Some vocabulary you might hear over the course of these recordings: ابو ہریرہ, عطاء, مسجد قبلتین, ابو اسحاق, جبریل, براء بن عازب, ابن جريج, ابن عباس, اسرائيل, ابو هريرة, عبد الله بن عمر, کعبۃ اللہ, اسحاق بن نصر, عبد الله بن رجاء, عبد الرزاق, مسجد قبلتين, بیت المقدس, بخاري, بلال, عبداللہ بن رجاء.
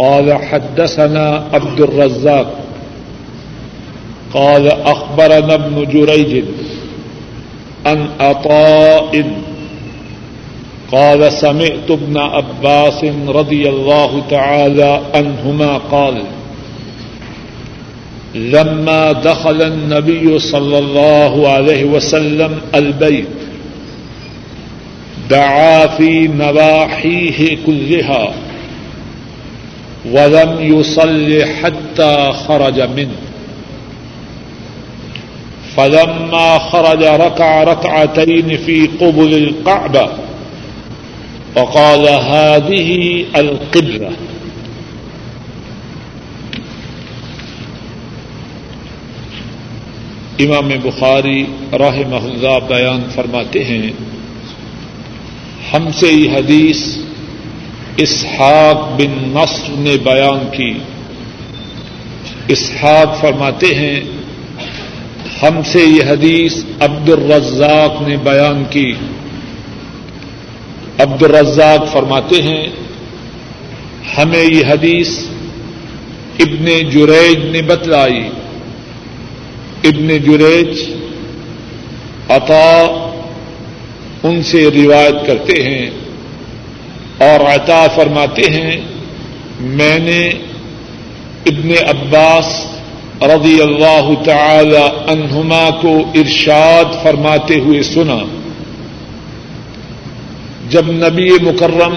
قال حدثنا عبد الرزاق قال اخبرنا ابن جريج عن عطاء قال سمعت ابن عباس رضي الله تعالى عنهما قال لما دخل النبي صلى الله عليه وسلم البيت دعا في نواحيه كلها ولم يصل حتى خرج منه فلما خرج ركع ركعتين في قبل الكعبة وقال هذه القبلة. امام بخاری رحمہ اللہ بیان فرماتے ہیں ہم سے یہ حدیث اسحاق بن نصر نے بیان کی. اسحاق فرماتے ہیں ہم سے یہ حدیث عبد الرزاق نے بیان کی. عبد الرزاق فرماتے ہیں ہمیں یہ حدیث ابن جریج نے بتلائی. ابن جریج عطا ان سے روایت کرتے ہیں اور عطا فرماتے ہیں میں نے ابن عباس رضی اللہ تعالی عنہما کو ارشاد فرماتے ہوئے سنا جب نبی مکرم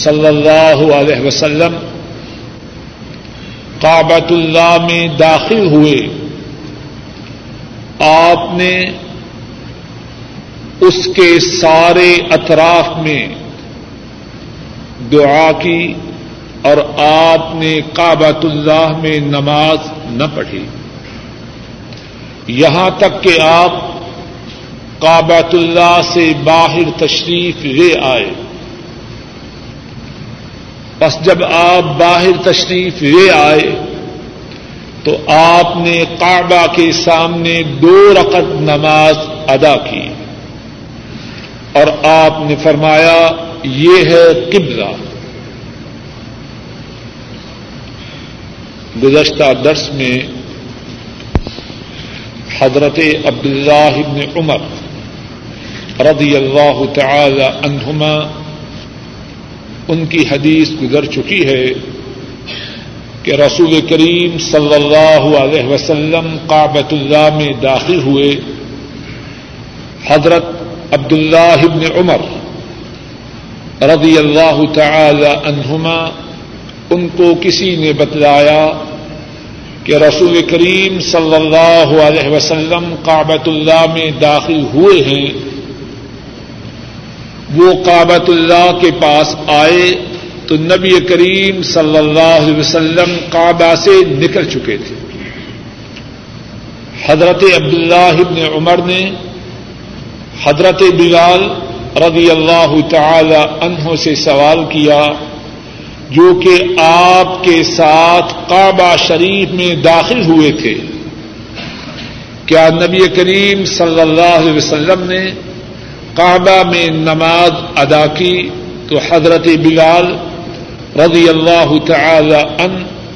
صلی اللہ علیہ وسلم کعبۃ اللہ میں داخل ہوئے آپ نے اس کے سارے اطراف میں دعا کی اور آپ نے کعبۃ اللہ میں نماز نہ پڑھی یہاں تک کہ آپ کعبۃ اللہ سے باہر تشریف لے آئے. پس جب آپ باہر تشریف لے آئے تو آپ نے کعبہ کے سامنے 2 رکعت نماز ادا کی اور آپ نے فرمایا یہ ہے قبلہ. گزشتہ درس میں حضرت عبداللہ بن عمر رضی اللہ تعالی عنہما ان کی حدیث گزر چکی ہے کہ رسول کریم صلی اللہ علیہ وسلم کعبۃ اللہ میں داخل ہوئے. حضرت عبداللہ بن عمر رضی اللہ تعالی عنہما ان کو کسی نے بتلایا کہ رسول کریم صلی اللہ علیہ وسلم کعبۃ اللہ میں داخل ہوئے ہیں. وہ کعبۃ اللہ کے پاس آئے تو نبی کریم صلی اللہ علیہ وسلم کعبہ سے نکل چکے تھے. حضرت عبداللہ بن عمر نے حضرت بلال رضی اللہ تعالی عنہ سے سوال کیا جو کہ آپ کے ساتھ کعبہ شریف میں داخل ہوئے تھے کیا نبی کریم صلی اللہ علیہ وسلم نے کعبہ میں نماز ادا کی؟ تو حضرت بلال رضی اللہ تعالی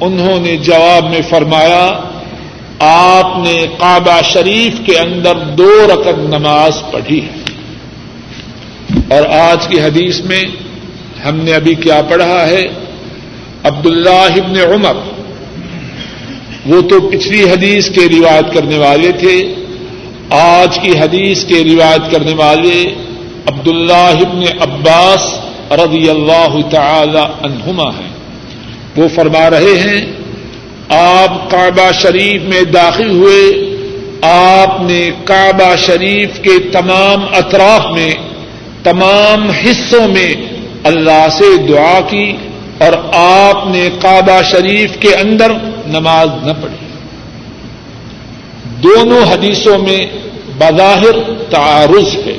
انہوں نے جواب میں فرمایا آپ نے کعبہ شریف کے اندر 2 رکعت نماز پڑھی ہے. اور آج کی حدیث میں ہم نے ابھی کیا پڑھا ہے؟ عبداللہ ابن عمر وہ تو پچھلی حدیث کے روایت کرنے والے تھے. آج کی حدیث کے روایت کرنے والے عبداللہ ابن عباس رضی اللہ تعالی عنہما ہیں. وہ فرما رہے ہیں آپ کعبہ شریف میں داخل ہوئے آپ نے کعبہ شریف کے تمام اطراف میں تمام حصوں میں اللہ سے دعا کی اور آپ نے کعبہ شریف کے اندر نماز نہ پڑھی. دونوں حدیثوں میں بظاہر تعارض ہے.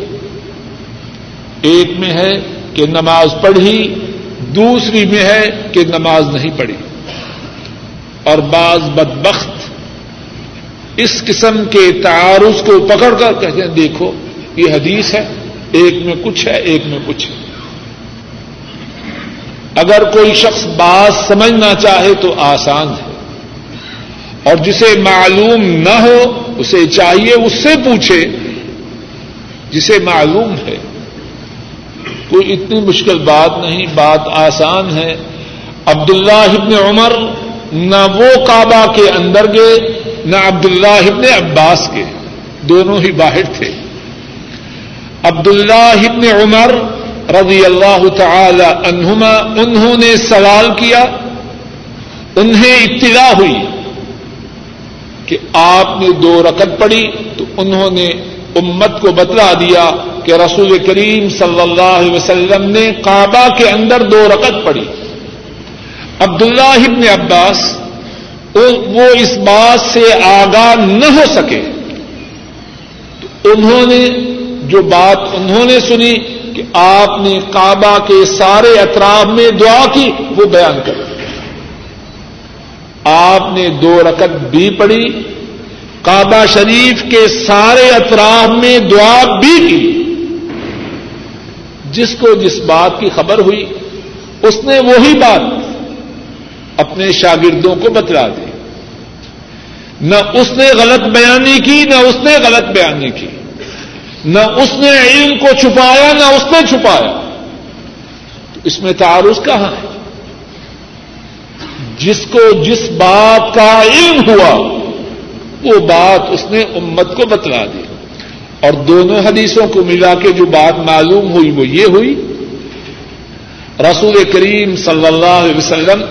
ایک میں ہے کہ نماز پڑھی دوسری میں ہے کہ نماز نہیں پڑھی. اور بعض بدبخت اس قسم کے تعارض کو پکڑ کر کہتے ہیں دیکھو یہ حدیث ہے ایک میں کچھ ہے ایک میں کچھ ہے. اگر کوئی شخص بات سمجھنا چاہے تو آسان ہے، اور جسے معلوم نہ ہو اسے چاہیے اس سے پوچھے جسے معلوم ہے، کوئی اتنی مشکل بات نہیں، بات آسان ہے۔ عبداللہ ابن عمر نہ وہ کعبہ کے اندر گئے نہ عبداللہ ابن عباس گئے، دونوں ہی باہر تھے۔ عبداللہ ابن عمر رضی اللہ تعالی عنہما، انہوں نے سوال کیا، انہیں اطلاع ہوئی کہ آپ نے 2 رکعت پڑھی، تو انہوں نے امت کو بتلا دیا کہ رسول کریم صلی اللہ علیہ وسلم نے کعبہ کے اندر 2 رکعت پڑھی۔ عبداللہ ابن عباس وہ اس بات سے آگاہ نہ ہو سکے، تو انہوں نے جو بات انہوں نے سنی کہ آپ نے کعبہ کے سارے اطراف میں دعا کی، وہ بیان کر دی۔ آپ نے 2 رکعت بھی پڑھی، کعبہ شریف کے سارے اطراف میں دعا بھی کی۔ جس کو جس بات کی خبر ہوئی اس نے وہی بات اپنے شاگردوں کو بتلا دی، نہ اس نے غلط بیانی کی نہ اس نے غلط بیانی کی، نہ اس نے علم کو چھپایا نہ اس نے چھپایا، تو اس میں تعارض کہاں ہے؟ جس کو جس بات کا علم ہوا وہ بات اس نے امت کو بتلا دی۔ اور دونوں حدیثوں کو ملا کے جو بات معلوم ہوئی وہ یہ ہوئی، رسول کریم صلی اللہ علیہ وسلم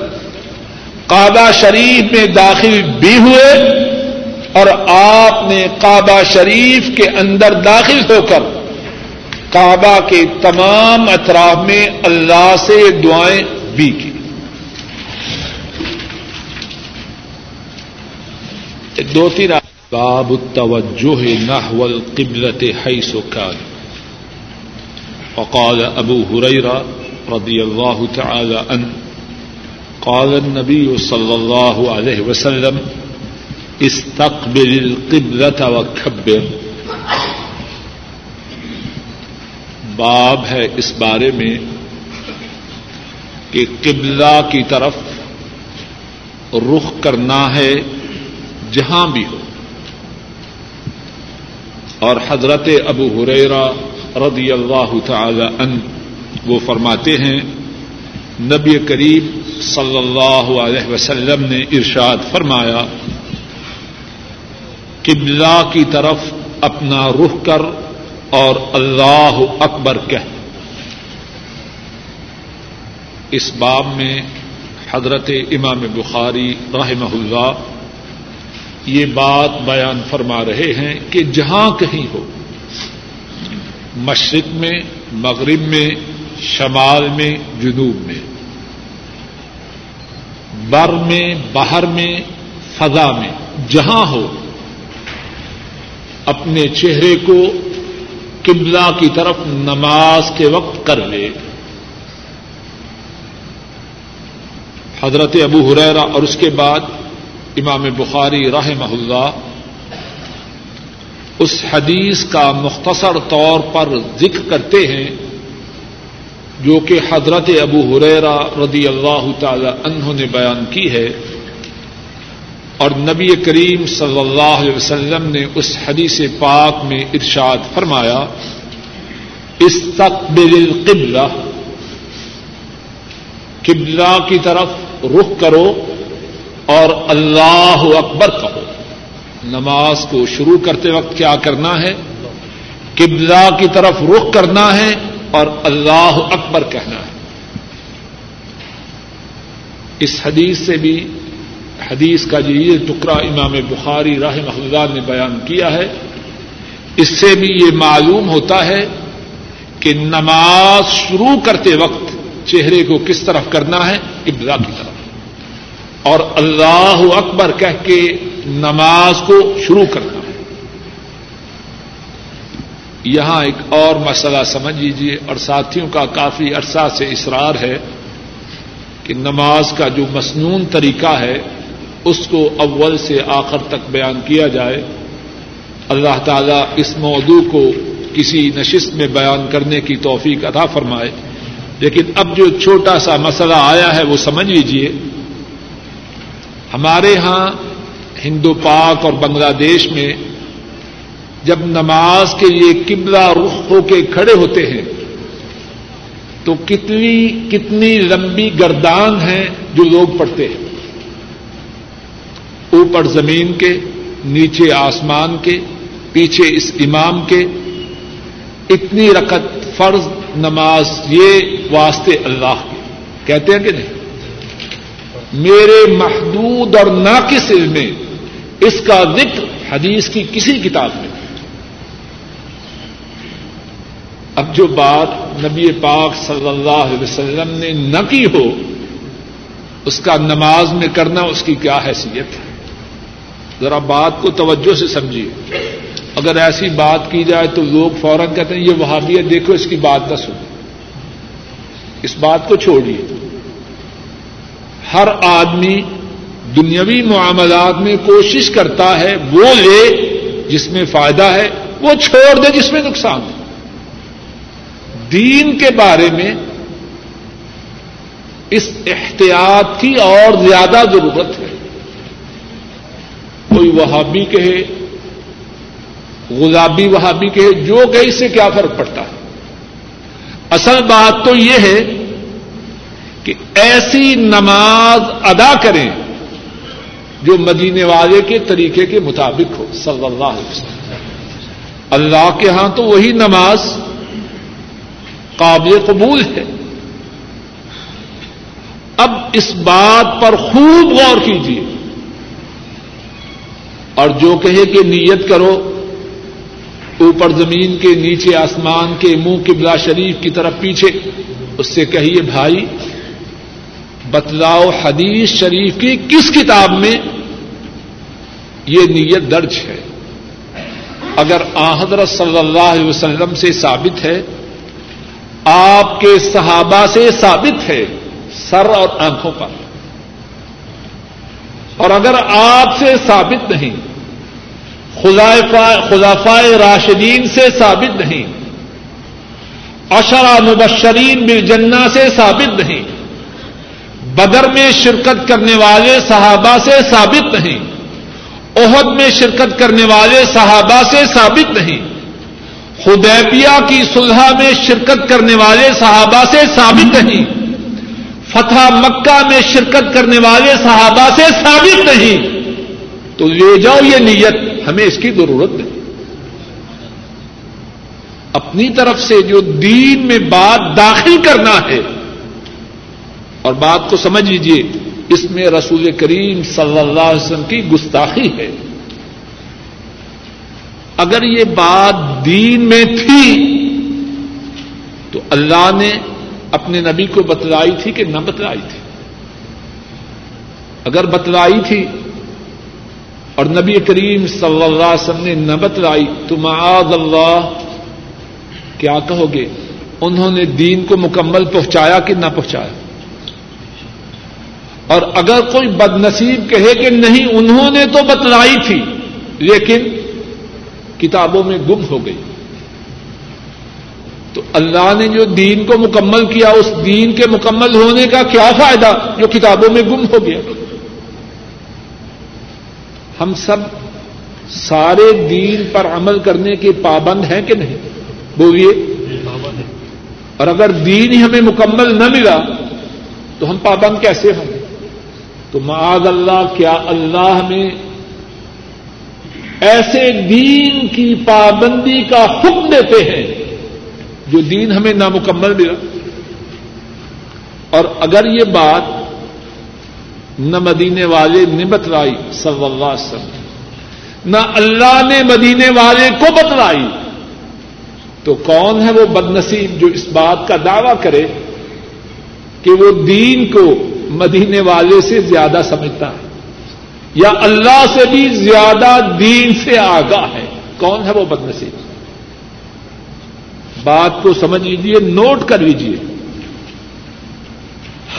کعبہ شریف میں داخل بھی ہوئے اور آپ نے کعبہ شریف کے اندر داخل ہو کر کعبہ کے تمام اطراف میں اللہ سے دعائیں بھی کی۔ دو تین باب التوجہ نحو القبلۃ حیث کان۔ وقال ابو ہریرہ رضی اللہ تعالی عنہ قال النبی صلی اللہ علیہ وسلم استقبل القبلۃ وکبر۔ باب ہے اس بارے میں کہ قبلہ کی طرف رخ کرنا ہے جہاں بھی ہو، اور حضرت ابو ہریرہ رضی اللہ تعالی عنہ وہ فرماتے ہیں نبی کریم صلی اللہ علیہ وسلم نے ارشاد فرمایا، قبلہ کی طرف اپنا رخ کر اور اللہ اکبر کہہ۔ اس باب میں حضرت امام بخاری رحمہ اللہ یہ بات بیان فرما رہے ہیں کہ جہاں کہیں ہو، مشرق میں، مغرب میں، شمال میں، جنوب میں، بر میں، باہر میں، فضا میں، جہاں ہو اپنے چہرے کو قبلہ کی طرف نماز کے وقت کر لے۔ حضرت ابو ہریرہ اور اس کے بعد امام بخاری رحمہ اللہ اس حدیث کا مختصر طور پر ذکر کرتے ہیں جو کہ حضرت ابو ہریرہ رضی اللہ تعالی عنہ نے بیان کی ہے، اور نبی کریم صلی اللہ علیہ وسلم نے اس حدیث پاک میں ارشاد فرمایا استقبل القبلہ، قبلہ کی طرف رخ کرو اور اللہ اکبر کہو۔ نماز کو شروع کرتے وقت کیا کرنا ہے؟ قبلہ کی طرف رخ کرنا ہے اور اللہ اکبر کہنا ہے۔ اس حدیث سے بھی، حدیث کا جو یہ ٹکڑا امام بخاری رحمہ اللہ نے بیان کیا ہے، اس سے بھی یہ معلوم ہوتا ہے کہ نماز شروع کرتے وقت چہرے کو کس طرف کرنا ہے؟ قبلہ کی طرف، اور اللہ اکبر کہہ کے نماز کو شروع کرنا ہے۔ یہاں ایک اور مسئلہ سمجھ لیجیے، اور ساتھیوں کا کافی عرصہ سے اصرار ہے کہ نماز کا جو مسنون طریقہ ہے اس کو اول سے آخر تک بیان کیا جائے۔ اللہ تعالیٰ اس موضوع کو کسی نشست میں بیان کرنے کی توفیق عطا فرمائے۔ لیکن اب جو چھوٹا سا مسئلہ آیا ہے وہ سمجھ لیجئے. ہمارے ہاں ہندو پاک اور بنگلہ دیش میں جب نماز کے لیے قبلہ رخ ہو کے کھڑے ہوتے ہیں تو کتنی لمبی گردان ہیں جو لوگ پڑھتے ہیں, اوپر زمین کے, نیچے آسمان کے, پیچھے اس امام کے. اتنی رکعت فرض نماز یہ واسطے اللہ کے, کہتے ہیں کہ نہیں. میرے محدود اور ناقص علم میں اس کا ذکر حدیث کی کسی کتاب میں. اب جو بات نبی پاک صلی اللہ علیہ وسلم نے نہ کی ہو اس کا نماز میں کرنا اس کی کیا حیثیت ہے؟ ذرا بات کو توجہ سے سمجھیے. اگر ایسی بات کی جائے تو لوگ فوراً کہتے ہیں یہ وہابیت دیکھو, اس کی بات نہ سنو. اس بات کو چھوڑیے. ہر آدمی دنیاوی معاملات میں کوشش کرتا ہے وہ لے جس میں فائدہ ہے, وہ چھوڑ دے جس میں نقصان ہے. دین کے بارے میں اس احتیاط کی اور زیادہ ضرورت ہے. کوئی وہابی کہے, غلابی وہابی کہے, جو کہے اس سے کیا فرق پڑتا ہے. اصل بات تو یہ ہے کہ ایسی نماز ادا کریں جو مدینے والے کے طریقے کے مطابق ہو صلی اللہ علیہ وسلم. اللہ کے ہاں تو وہی نماز قابل قبول ہے. اب اس بات پر خوب غور کیجیے. اور جو کہے کہ نیت کرو اوپر زمین کے, نیچے آسمان کے, منہ قبلہ شریف کی طرف پیچھے, اس سے کہیے بھائی بتلاؤ حدیث شریف کی کس کتاب میں یہ نیت درج ہے. اگر آن حضرت صلی اللہ علیہ وسلم سے ثابت ہے, آپ کے صحابہ سے ثابت ہے سر اور آنکھوں پر, اور اگر آپ سے ثابت نہیں, خلفائے راشدین سے ثابت نہیں, عشرہ مبشرین بالجنہ سے ثابت نہیں, بدر میں شرکت کرنے والے صحابہ سے ثابت نہیں, احد میں شرکت کرنے والے صحابہ سے ثابت نہیں, حدیبیہ کی صلح میں شرکت کرنے والے صحابہ سے ثابت نہیں, فتح مکہ میں شرکت کرنے والے صحابہ سے ثابت نہیں, تو لے جاؤ یہ نیت, ہمیں اس کی ضرورت نہیں. اپنی طرف سے جو دین میں بات داخل کرنا ہے, اور بات کو سمجھ لیجیے, اس میں رسول کریم صلی اللہ علیہ وسلم کی گستاخی ہے. اگر یہ بات دین میں تھی تو اللہ نے اپنے نبی کو بتلائی تھی کہ نہ بتلائی تھی؟ اگر بتلائی تھی اور نبی کریم صلی اللہ علیہ وسلم نے نہ بتلائی تو معاذ اللہ کیا کہو گے؟ انہوں نے دین کو مکمل پہنچایا کہ نہ پہنچایا؟ اور اگر کوئی بد نصیب کہے کہ نہیں انہوں نے تو بتلائی تھی لیکن کتابوں میں گم ہو گئی, تو اللہ نے جو دین کو مکمل کیا اس دین کے مکمل ہونے کا کیا فائدہ جو کتابوں میں گم ہو گیا؟ ہم سب سارے دین پر عمل کرنے کے پابند ہیں کہ نہیں؟ بولیے. اور اگر دین ہی ہمیں مکمل نہ ملا تو ہم پابند کیسے ہوں گے؟ تو معاذ اللہ, کیا اللہ ہمیں ایسے دین کی پابندی کا حکم دیتے ہیں جو دین ہمیں نامکمل ملا؟ اور اگر یہ بات نہ مدینے والے نے بتلائی صلی اللہ علیہ وسلم, نہ اللہ نے مدینے والے کو بتلائی, تو کون ہے وہ بدنصیب جو اس بات کا دعویٰ کرے کہ وہ دین کو مدینے والے سے زیادہ سمجھتا ہے یا اللہ سے بھی زیادہ دین سے آگاہ ہے؟ کون ہے وہ بدنصیب؟ بات کو سمجھ لیجیے, نوٹ کر لیجیے.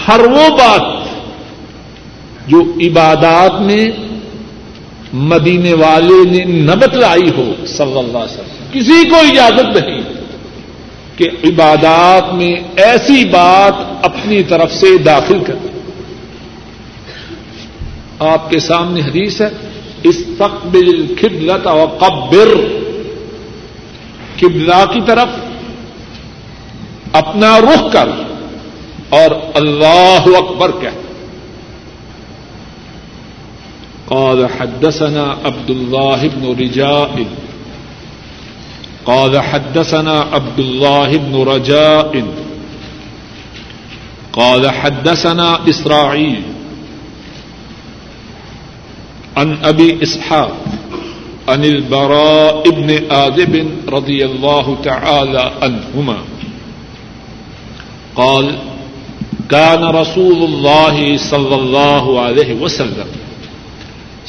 ہر وہ بات جو عبادات میں مدینے والے نے نہ بتلائی ہو صلی اللہ علیہ وسلم, کسی کو اجازت نہیں کہ عبادات میں ایسی بات اپنی طرف سے داخل کریں. آپ کے سامنے حدیث ہے استقبل القبلۃ وقبر، قبلہ کی طرف اپنا رخ کر اور اللہ اکبر کہہ. قال حدثنا عبد اللہ بن رجاء قال حدثنا عبد اللہ بن رجاء قال حدثنا اسرائیل عن ابی اسحاق عن البراء بن عازب رضی اللہ تعالی عنہما قال كان رسول الله صلى الله عليه وسلم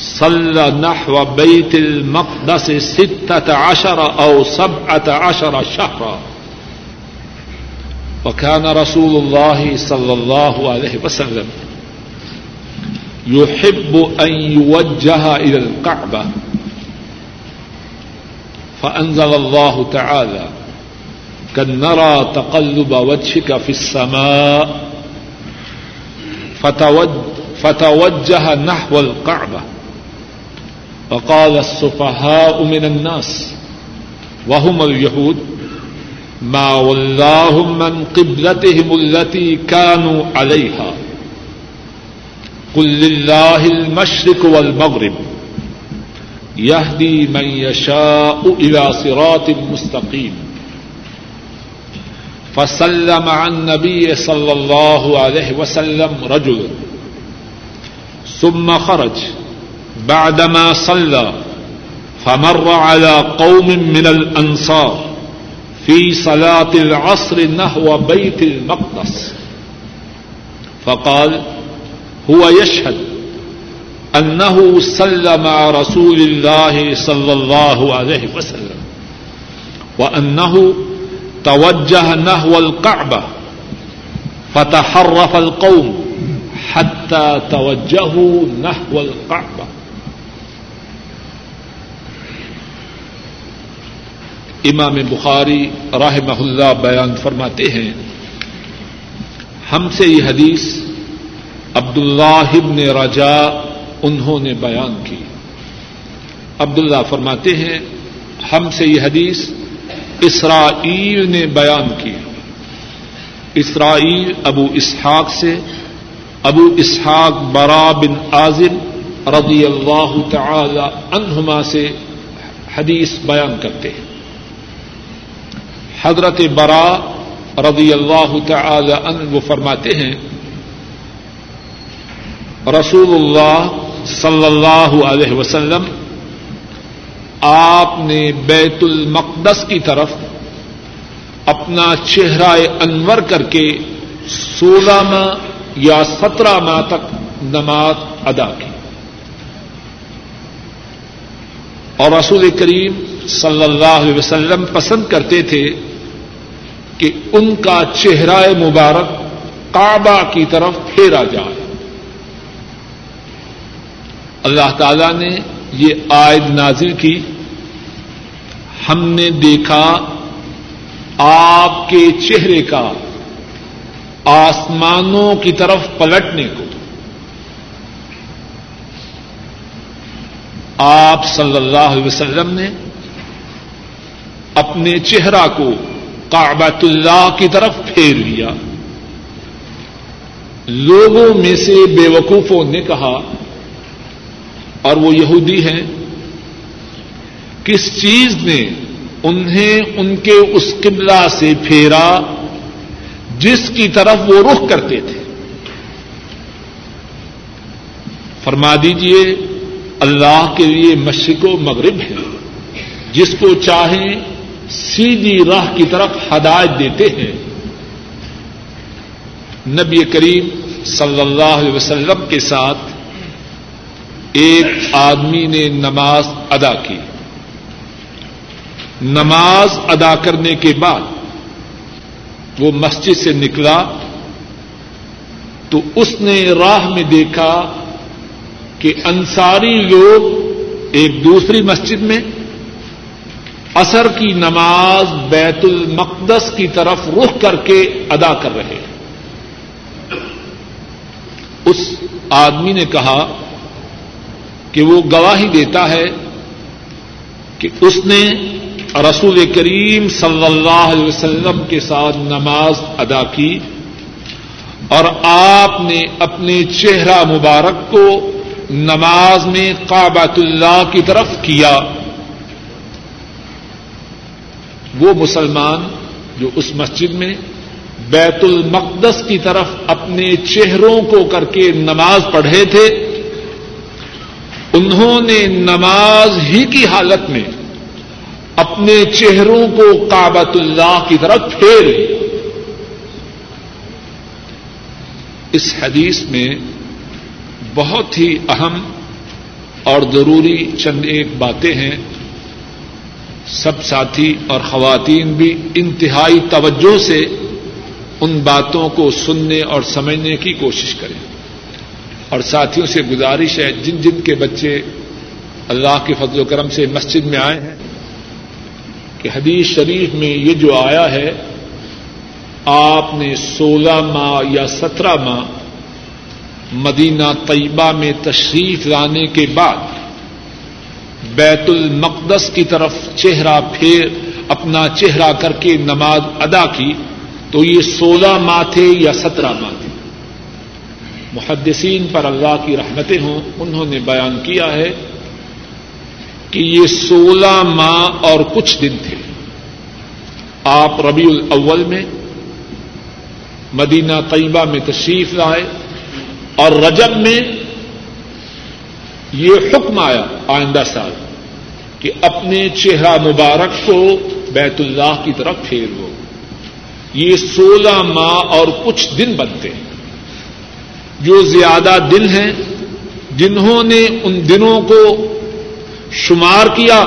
صلى نحو بيت المقدس 16 أو 17 شهرا، وكان رسول الله صلى الله عليه وسلم يحب أن يوجه إلى الكعبة، فأنزل الله تعالى كَن نَرَى تَقَلُّبَ وَجْهِكَ فِي السَّمَاءِ فَتَوَجَّهَ نَحْوَ الْكَعْبَةِ، وَقَالَ السُّفَهَاءُ مِنَ النَّاسِ وَهُمُ الْيَهُودُ مَا وَلَّاهُمْ مَنْ قِبْلَتِهِمُ الَّتِي كَانُوا عَلَيْهَا قُل لِّلَّهِ الْمَشْرِقُ وَالْمَغْرِبُ يَهْدِي مَن يَشَاءُ إِلَى صِرَاطٍ مُّسْتَقِيمٍ، فسلم عن النبي صلى الله عليه وسلم رجل ثم خرج بعدما صلى فمر على قوم من الأنصار في صلاة العصر نحو بيت المقدس، فقال هو يشهد أنه صلى مع رسول الله صلى الله عليه وسلم وأنه توجه نحو الكعبة، فتحرف القوم حتى توجهوا نحو الكعبة. امام بخاری رحمہ اللہ بیان فرماتے ہیں ہم سے یہ حدیث عبداللہ بن رجاء انہوں نے بیان کی. عبداللہ فرماتے ہیں ہم سے یہ حدیث اسرائیل نے بیان کی. اسرائیل ابو اسحاق سے، ابو اسحاق براء بن عازب رضی اللہ تعالی عنہما سے حدیث بیان کرتے ہیں. حضرت براء رضی اللہ تعالی عنہ وہ فرماتے ہیں رسول اللہ صلی اللہ علیہ وسلم آپ نے بیت المقدس کی طرف اپنا چہرہ انور کر کے 16 ماہ یا 17 ماہ تک نماز ادا کی، اور رسول کریم صلی اللہ علیہ وسلم پسند کرتے تھے کہ ان کا چہرہ مبارک کعبہ کی طرف پھیرا جائے. اللہ تعالی نے یہ آیت نازل کی، ہم نے دیکھا آپ کے چہرے کا آسمانوں کی طرف پلٹنے کو. آپ صلی اللہ علیہ وسلم نے اپنے چہرہ کو کعبۃ اللہ کی طرف پھیر لیا. لوگوں میں سے بے وقوفوں نے کہا، اور وہ یہودی ہیں، کس چیز نے انہیں ان کے اس قبلہ سے پھیرا جس کی طرف وہ رخ کرتے تھے. فرما دیجئے اللہ کے لیے مشرق و مغرب ہے، جس کو چاہیں سیدھی راہ کی طرف ہدایت دیتے ہیں. نبی کریم صلی اللہ علیہ وسلم کے ساتھ ایک آدمی نے نماز ادا کی. نماز ادا کرنے کے بعد وہ مسجد سے نکلا تو اس نے راہ میں دیکھا کہ انصاری لوگ ایک دوسری مسجد میں، عصر کی نماز بیت المقدس کی طرف رخ کر کے ادا کر رہے ہیں. اس آدمی نے کہا کہ وہ گواہی دیتا ہے کہ اس نے رسول کریم صلی اللہ علیہ وسلم کے ساتھ نماز ادا کی اور آپ نے اپنے چہرہ مبارک کو نماز میں کعبۃ اللہ کی طرف کیا. وہ مسلمان جو اس مسجد میں بیت المقدس کی طرف اپنے چہروں کو کر کے نماز پڑھے تھے, انہوں نے نماز ہی کی حالت میں اپنے چہروں کو کعبۃ اللہ کی طرف پھیر. اس حدیث میں بہت ہی اہم اور ضروری چند ایک باتیں ہیں, سب ساتھی اور خواتین بھی انتہائی توجہ سے ان باتوں کو سننے اور سمجھنے کی کوشش کریں. اور ساتھیوں سے گزارش ہے, جن جن کے بچے اللہ کے فضل و کرم سے مسجد میں آئے ہیں, کہ حدیث شریف میں یہ جو آیا ہے آپ نے 16 ماہ یا 17 ماہ مدینہ طیبہ میں تشریف لانے کے بعد بیت المقدس کی طرف چہرہ پھیر اپنا چہرہ کر کے نماز ادا کی, تو یہ 16 ماہ تھے یا 17 ماہ تھے. محدثین پر اللہ کی رحمتیں ہوں, انہوں نے بیان کیا ہے کہ یہ 16 ماہ اور کچھ دن تھے. آپ ربیع الاول میں مدینہ طیبہ میں تشریف لائے اور رجب میں یہ حکم آیا آئندہ سال کہ اپنے چہرہ مبارک کو بیت اللہ کی طرف پھیرو. یہ 16 ماہ اور کچھ دن بنتے ہیں. جو زیادہ دن ہیں, جنہوں نے ان دنوں کو شمار کیا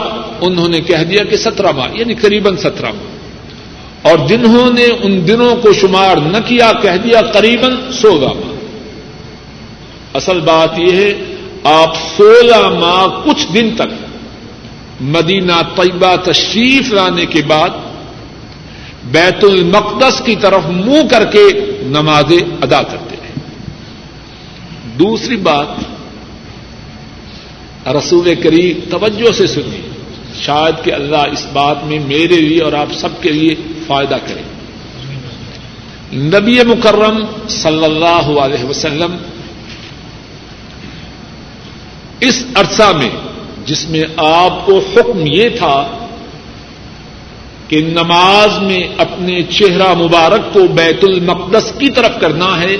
انہوں نے کہہ دیا کہ 17 ماہ یعنی قریباً 17 ماہ, اور جنہوں نے ان دنوں کو شمار نہ کیا کہہ دیا قریباً 16 ماہ. اصل بات یہ ہے آپ 16 ماہ کچھ دن تک مدینہ طیبہ تشریف لانے کے بعد بیت المقدس کی طرف منہ کر کے نمازیں ادا کرتے ہیں. دوسری بات رسول کریم, توجہ سے سنیے, شاید کہ اللہ اس بات میں میرے لیے اور آپ سب کے لیے فائدہ کرے. نبی مکرم صلی اللہ علیہ وسلم اس عرصہ میں جس میں آپ کو حکم یہ تھا کہ نماز میں اپنے چہرہ مبارک کو بیت المقدس کی طرف کرنا ہے,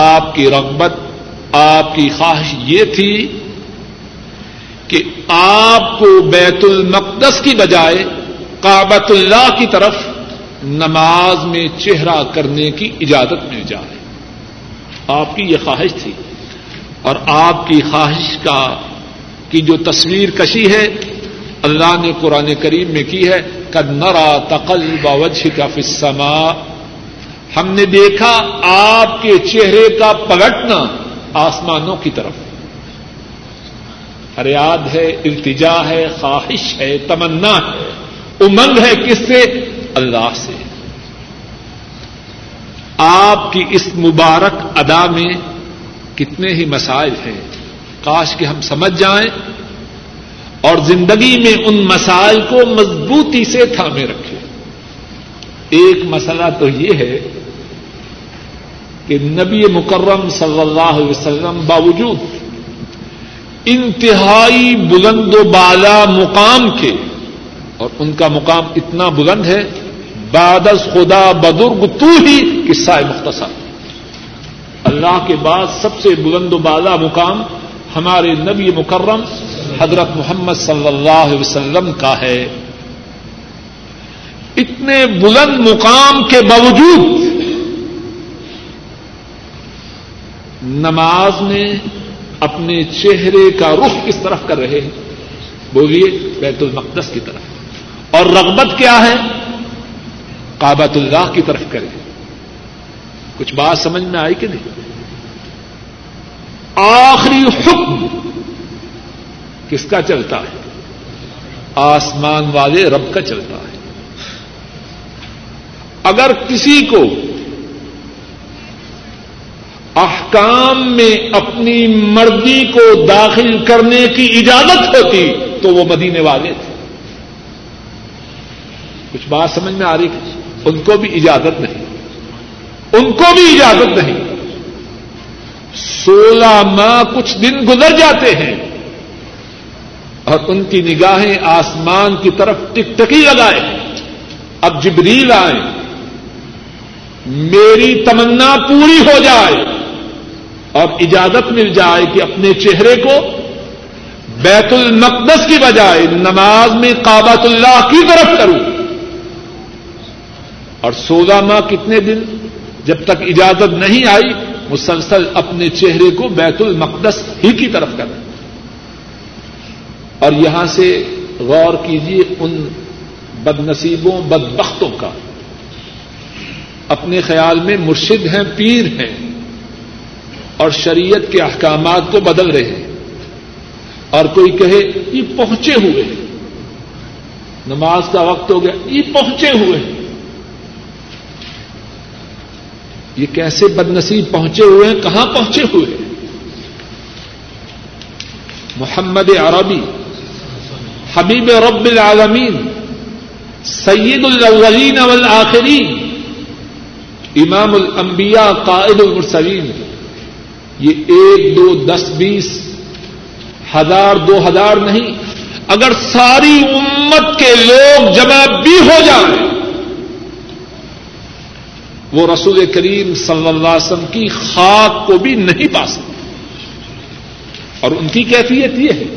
آپ کی رغبت, آپ کی خواہش یہ تھی کہ آپ کو بیت المقدس کی بجائے کعبۃ اللہ کی طرف نماز میں چہرہ کرنے کی اجازت مل جائے. آپ کی یہ خواہش تھی, اور آپ کی خواہش کا کی جو تصویر کشی ہے اللہ نے قرآن کریم میں کی ہے. قد نرى تقلب وجهك في السماء, ہم نے دیکھا آپ کے چہرے کا پلٹنا آسمانوں کی طرف. فریاد ہے, التجا ہے, خواہش ہے, تمنا ہے, امنگ ہے, کس سے؟ اللہ سے. آپ کی اس مبارک ادا میں کتنے ہی مسائل ہیں, کاش کہ ہم سمجھ جائیں اور زندگی میں ان مسائل کو مضبوطی سے تھامے رکھیں. ایک مسئلہ تو یہ ہے کہ نبی مکرم صلی اللہ علیہ وسلم باوجود انتہائی بلند و بالا مقام کے, اور ان کا مقام اتنا بلند ہے بعد از خدا بزرگ تو ہی, قصہ مختصر, اللہ کے بعد سب سے بلند و بالا مقام ہمارے نبی مکرم حضرت محمد صلی اللہ علیہ وسلم کا ہے. اتنے بلند مقام کے باوجود نماز میں اپنے چہرے کا رخ کس طرف کر رہے ہیں؟ بولیے, بیت المقدس کی طرف. اور رغبت کیا ہے؟ کعبۃ اللہ کی طرف کریں. کچھ بات سمجھ میں آئی کہ نہیں؟ آخری حکم کس کا چلتا ہے؟ آسمان والے رب کا چلتا ہے. اگر کسی کو احکام میں اپنی مرضی کو داخل کرنے کی اجازت ہوتی تو وہ مدینے والے تھے. کچھ بات سمجھ میں آ رہی ہے؟ ان کو بھی اجازت نہیں. 16 ماہ کچھ دن گزر جاتے ہیں اور ان کی نگاہیں آسمان کی طرف ٹک ٹکی لگائے. اب جبریل آئے، میری تمنا پوری ہو جائے اور اجازت مل جائے کہ اپنے چہرے کو بیت المقدس کی بجائے نماز میں کعبۃ اللہ کی طرف کروں. اور 16 ماہ کتنے دن؟ جب تک اجازت نہیں آئی مسلسل اپنے چہرے کو بیت المقدس ہی کی طرف کریں. اور یہاں سے غور کیجیے ان بدنصیبوں بدبختوں کا، اپنے خیال میں مرشد ہیں، پیر ہیں اور شریعت کے احکامات کو بدل رہے ہیں. اور کوئی کہے یہ پہنچے ہوئے ہیں، نماز کا وقت ہو گیا، یہ پہنچے ہوئے ہیں. یہ کیسے بدنصیب پہنچے ہوئے ہیں؟ کہاں پہنچے ہوئے ہیں؟ محمد عربی حبیب رب العالمین سید الاولین والآخرین امام الانبیاء قائد المرسلین، یہ 1, 2, 10, 20, 1000, 2000 نہیں، اگر ساری امت کے لوگ جمع بھی ہو جائیں وہ رسول کریم صلی اللہ علیہ وسلم کی خاک کو بھی نہیں پا سکتے. اور ان کی کیفیت یہ ہے،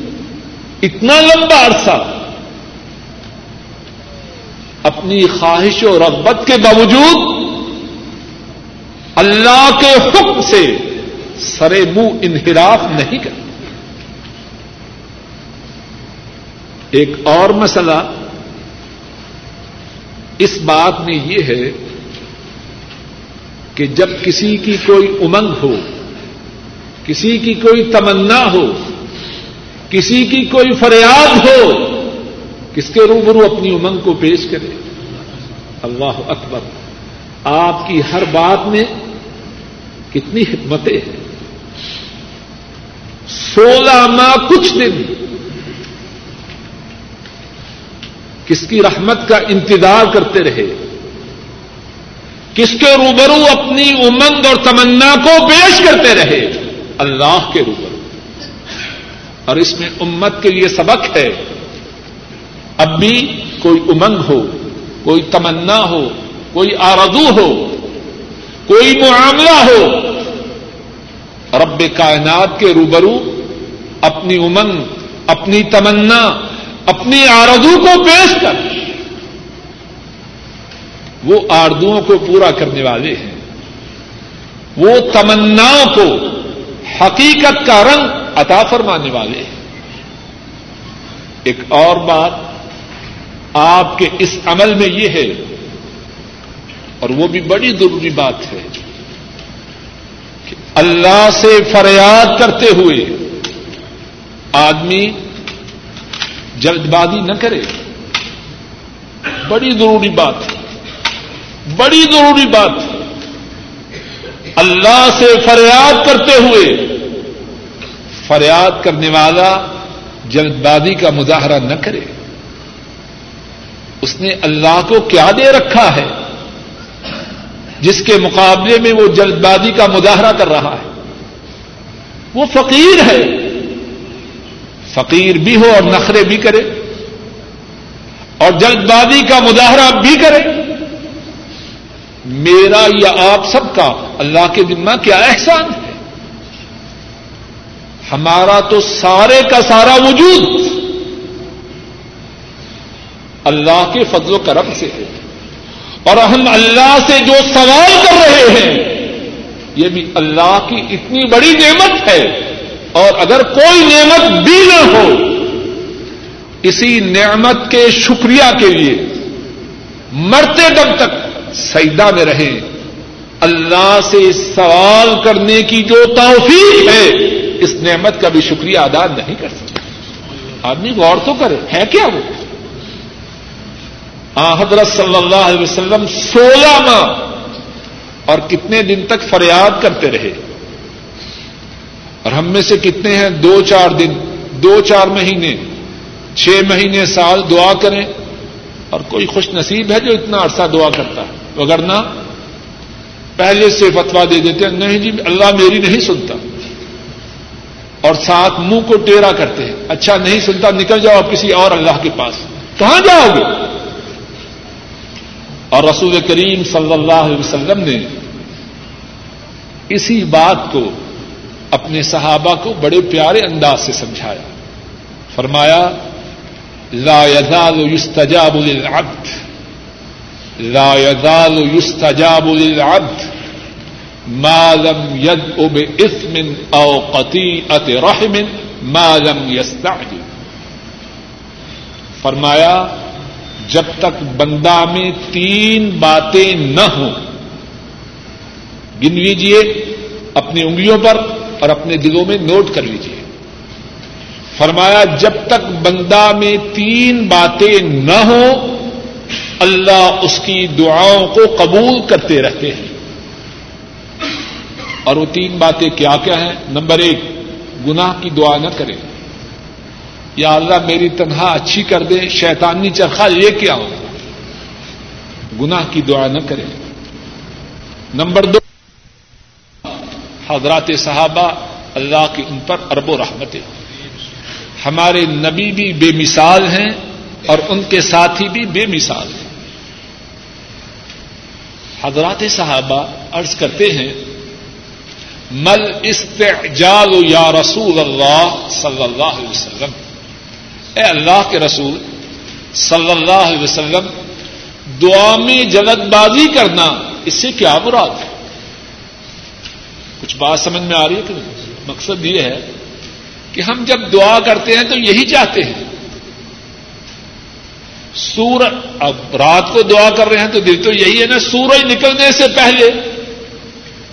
اتنا لمبا عرصہ اپنی خواہش و رغبت کے باوجود اللہ کے حکم سے سرے منہ انحراف نہیں کرتے. ایک اور مسئلہ اس بات میں یہ ہے کہ جب کسی کی کوئی امنگ ہو، کسی کی کوئی تمنا ہو، کسی کی کوئی فریاد ہو، کس کے روبرو اپنی امنگ کو پیش کرے؟ اللہ اکبر! آپ کی ہر بات میں کتنی حکمتیں ہیں. 16 ماہ کچھ دن کس کی رحمت کا انتظار کرتے رہے، کس کے روبرو اپنی امنگ اور تمنا کو پیش کرتے رہے؟ اللہ کے روبرو. اور اس میں امت کے لیے سبق ہے، اب بھی کوئی امنگ ہو، کوئی تمنا ہو، کوئی آرزو ہو، کوئی معاملہ ہو، رب کائنات کے روبرو اپنی امنگ، اپنی تمنا، اپنی آرزو کو پیش کر. وہ آرزوؤں کو پورا کرنے والے ہیں، وہ تمناؤں کو حقیقت کا رنگ عطا فرمانے والے ہیں. ایک اور بات آپ کے اس عمل میں یہ ہے، اور وہ بھی بڑی ضروری بات ہے، کہ اللہ سے فریاد کرتے ہوئے آدمی جلد بازی نہ کرے. بڑی ضروری بات ہے. اللہ سے فریاد کرتے ہوئے فریاد کرنے والا جلد بازی کا مظاہرہ نہ کرے. اس نے اللہ کو کیا دے رکھا ہے جس کے مقابلے میں وہ جلد بازی کا مظاہرہ کر رہا ہے؟ وہ فقیر ہے، فقیر بھی ہو اور نخرے بھی کرے اور جلد بازی کا مظاہرہ بھی کرے. میرا یا آپ سب کا اللہ کے ذمہ کیا احسان ہے؟ ہمارا تو سارے کا سارا وجود اللہ کے فضل و کرم سے ہے، اور ہم اللہ سے جو سوال کر رہے ہیں یہ بھی اللہ کی اتنی بڑی نعمت ہے. اور اگر کوئی نعمت بھی نہ ہو، اسی نعمت کے شکریہ کے لیے مرتے دم تک سجدہ میں رہیں. اللہ سے سوال کرنے کی جو توفیق ہے اس نعمت کا بھی شکریہ ادا نہیں کر سکتا. آدمی غور تو کرے ہے کیا وہ. حضرت صلی اللہ علیہ وسلم 16 ماہ اور کتنے دن تک فریاد کرتے رہے. اور ہم میں سے کتنے ہیں 2-4 دن 2-4 مہینے 6 مہینے سال دعا کریں, اور کوئی خوش نصیب ہے جو اتنا عرصہ دعا کرتا ہے, وگرنہ پہلے سے فتوا دے دیتے ہیں نہیں جی اللہ میری نہیں سنتا, اور ساتھ منہ کو ٹیرا کرتے ہیں اچھا نہیں سنتا نکل جاؤ آپ کسی اور اللہ کے پاس, کہاں جاؤ گے؟ اور رسول کریم صلی اللہ علیہ وسلم نے اسی بات کو اپنے صحابہ کو بڑے پیارے انداز سے سمجھایا. فرمایا لا يزال يستجاب للعبد لا يزال يستجاب للعبد ما لم يدع بإثم أو قطيعة رحم ما لم يستعجل. فرمایا جب تک بندہ میں 3 باتیں نہ ہوں, گن لیجئے اپنی انگلیوں پر اور اپنے دلوں میں نوٹ کر لیجئے. فرمایا جب تک بندہ میں 3 باتیں نہ ہوں اللہ اس کی دعاؤں کو قبول کرتے رہتے ہیں. اور وہ 3 باتیں کیا کیا ہیں؟ نمبر 1, گناہ کی دعا نہ کرے, یا اللہ میری تنہا اچھی کر دے شیطانی چرخا لے کے آؤں, گناہ کی دعا نہ کرے. نمبر 2, حضرات صحابہ اللہ کی ان پر اربوں رحمتیں, ہمارے نبی بھی بے مثال ہیں اور ان کے ساتھی بھی بے مثال ہیں. حضرات صحابہ عرض کرتے ہیں مل استعجال یا رسول اللہ صلی اللہ علیہ وسلم, اے اللہ کے رسول صلی اللہ علیہ وسلم دعا میں جلد بازی کرنا اس سے کیا مراد ہے؟ کچھ بات سمجھ میں آ رہی ہے کہ نہیں؟ مقصد یہ ہے کہ ہم جب دعا کرتے ہیں تو یہی چاہتے ہیں, سورج اب رات کو دعا کر رہے ہیں تو دل تو یہی ہے نا سورج نکلنے سے پہلے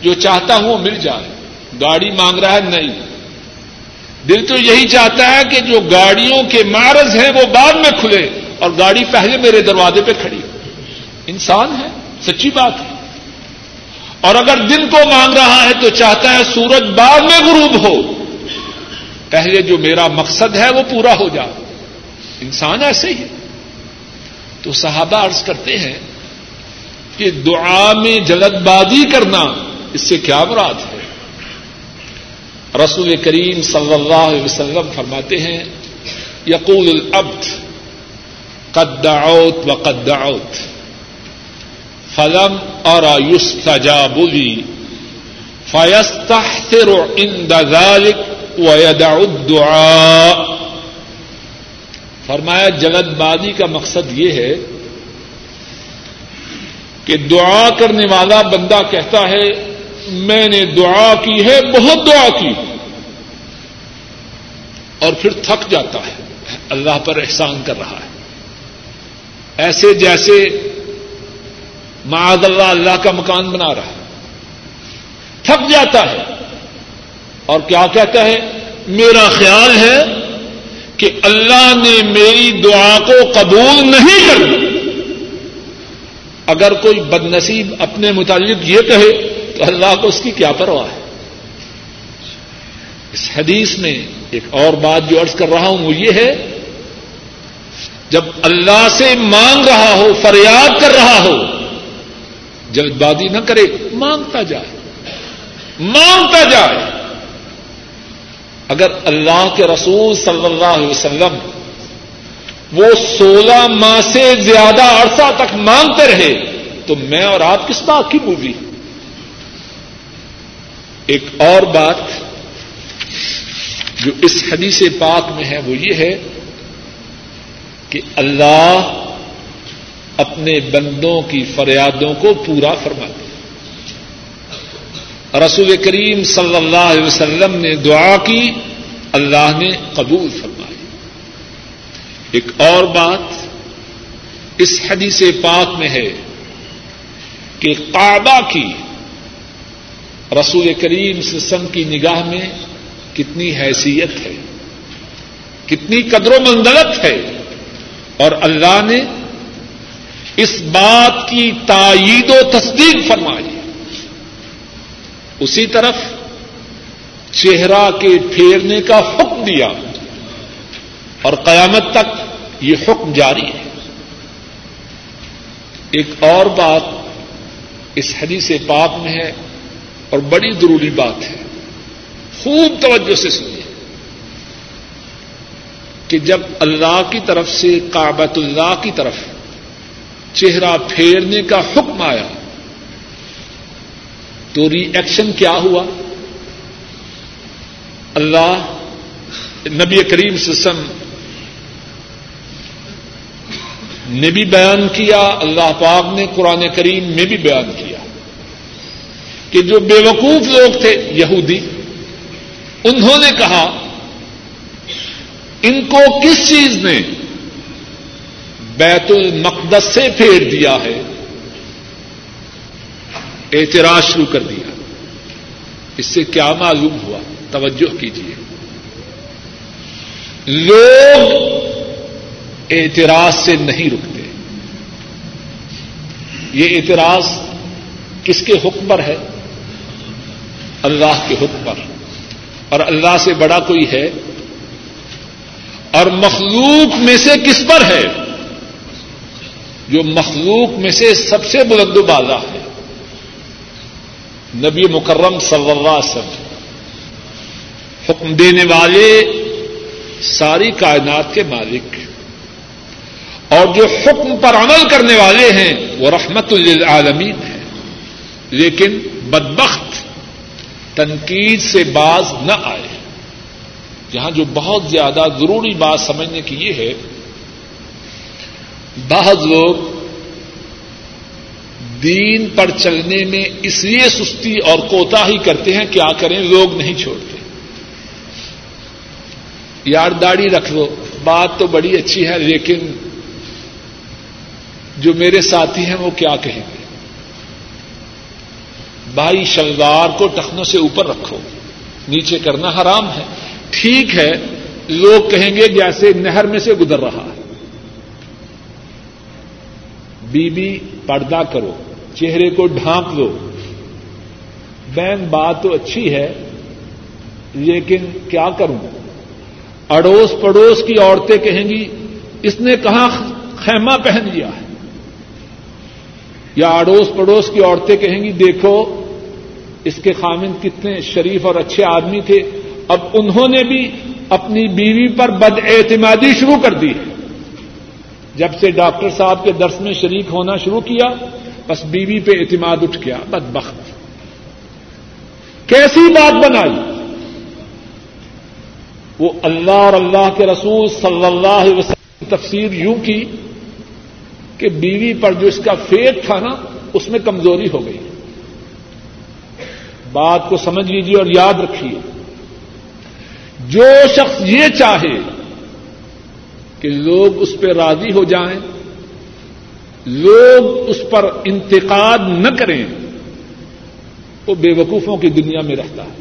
جو چاہتا ہوں مل جائے. گاڑی مانگ رہا ہے نہیں, دل تو یہی چاہتا ہے کہ جو گاڑیوں کے معرض ہیں وہ بعد میں کھلے اور گاڑی پہلے میرے دروازے پہ کھڑی. انسان ہے, سچی بات ہے. اور اگر دل کو مانگ رہا ہے تو چاہتا ہے سورج بعد میں غروب ہو, پہلے جو میرا مقصد ہے وہ پورا ہو جائے. انسان ایسے ہی ہے. تو صحابہ عرض کرتے ہیں کہ دعا میں جلد بازی کرنا اس سے کیا مراد ہے؟ رسول کریم صلی اللہ علیہ وسلم فرماتے ہیں یقول العبد قد دعوت وقد دعوت فلم ارى يستجاب لي فيستحسر عند ذلك وَيَدَعُ الدُّعَاءَ. فرمایا جلد بازی کا مقصد یہ ہے کہ دعا کرنے والا بندہ کہتا ہے میں نے دعا کی ہے, بہت دعا کی, اور پھر تھک جاتا ہے, اللہ پر احسان کر رہا ہے, ایسے جیسے معاذ اللہ اللہ کا مکان بنا رہا ہے. تھک جاتا ہے اور کیا کہتا ہے میرا خیال ہے کہ اللہ نے میری دعا کو قبول نہیں کرنا. اگر کوئی بدنصیب اپنے متعلق یہ کہے تو اللہ کو اس کی کیا پرواہ ہے. اس حدیث میں ایک اور بات جو عرض کر رہا ہوں وہ یہ ہے جب اللہ سے مانگ رہا ہو, فریاد کر رہا ہو, جلد بازی نہ کرے, مانگتا جائے مانگتا جائے. اگر اللہ کے رسول صلی اللہ علیہ وسلم وہ 16 ماہ سے زیادہ عرصہ تک مانگتے رہے تو میں اور آپ کس بات کی بولی. ایک اور بات جو اس حدیث پاک میں ہے وہ یہ ہے کہ اللہ اپنے بندوں کی فریادوں کو پورا فرماتے. رسول کریم صلی اللہ علیہ وسلم نے دعا کی, اللہ نے قبول فرمائی. ایک اور بات اس حدیث پاک میں ہے کہ کعبہ کی رسول کریم صلی اللہ علیہ وسلم کی نگاہ میں کتنی حیثیت ہے, کتنی قدر و منزلت ہے, اور اللہ نے اس بات کی تائید و تصدیق فرمائی. اسی طرف چہرہ کے پھیرنے کا حکم دیا اور قیامت تک یہ حکم جاری ہے. ایک اور بات اس حدیث پاک میں ہے اور بڑی ضروری بات ہے، خوب توجہ سے سنیے، کہ جب اللہ کی طرف سے کعبۃ اللہ کی طرف چہرہ پھیرنے کا حکم آیا تو ری ایکشن کیا ہوا؟ اللہ نبی کریم صلی اللہ علیہ وسلم نے بھی بیان کیا، اللہ پاک نے قرآن کریم میں بھی بیان کیا کہ جو بے وقوف لوگ تھے یہودی، انہوں نے کہا ان کو کس چیز نے بیت المقدس سے پھیر دیا ہے؟ اعتراض شروع کر دیا. اس سے کیا معلوم ہوا؟ توجہ کیجیے، لوگ اعتراض سے نہیں رکتے. یہ اعتراض کس کے حکم پر ہے؟ اللہ کے حکم پر. اور اللہ سے بڑا کوئی ہے؟ اور مخلوق میں سے کس پر ہے؟ جو مخلوق میں سے سب سے بلند و بالا ہے، نبی مکرم صلی اللہ علیہ وسلم. حکم دینے والے ساری کائنات کے مالک، اور جو حکم پر عمل کرنے والے ہیں وہ رحمت للعالمین ہیں. لیکن بدبخت تنقید سے باز نہ آئے. یہاں جو بہت زیادہ ضروری بات سمجھنے کی یہ ہے، بعض لوگ دین پر چلنے میں اس لیے سستی اور کوتاہی کرتے ہیں، کیا کریں لوگ نہیں چھوڑتے. یار داڑھی رکھ لو، بات تو بڑی اچھی ہے، لیکن جو میرے ساتھی ہیں وہ کیا کہیں گے؟ بھائی شلوار کو ٹخنوں سے اوپر رکھو، نیچے کرنا حرام ہے. ٹھیک ہے، لوگ کہیں گے جیسے نہر میں سے گزر رہا ہے. بی پردہ کرو، چہرے کو ڈھانپ لو، بہن بات تو اچھی ہے، لیکن کیا کروں؟ اڑوس پڑوس کی عورتیں کہیں گی اس نے کہاں خیمہ پہن لیا ہے، یا اڑوس پڑوس کی عورتیں کہیں گی دیکھو اس کے خامن کتنے شریف اور اچھے آدمی تھے، اب انہوں نے بھی اپنی بیوی پر بد اعتمادی شروع کر دی ہے. جب سے ڈاکٹر صاحب کے درس میں شریک ہونا شروع کیا بس بیوی پہ اعتماد اٹھ گیا. بدبخت، کیسی بات بنائی! وہ اللہ اور اللہ کے رسول صلی اللہ علیہ وسلم کی تفسیر یوں کی کہ بیوی پر جو اس کا فیت تھا نا، اس میں کمزوری ہو گئی. بات کو سمجھ لیجیے اور یاد رکھیے، جو شخص یہ چاہے کہ لوگ اس پہ راضی ہو جائیں، لوگ اس پر انتقاد نہ کریں، وہ بے وقوفوں کی دنیا میں رہتا ہے.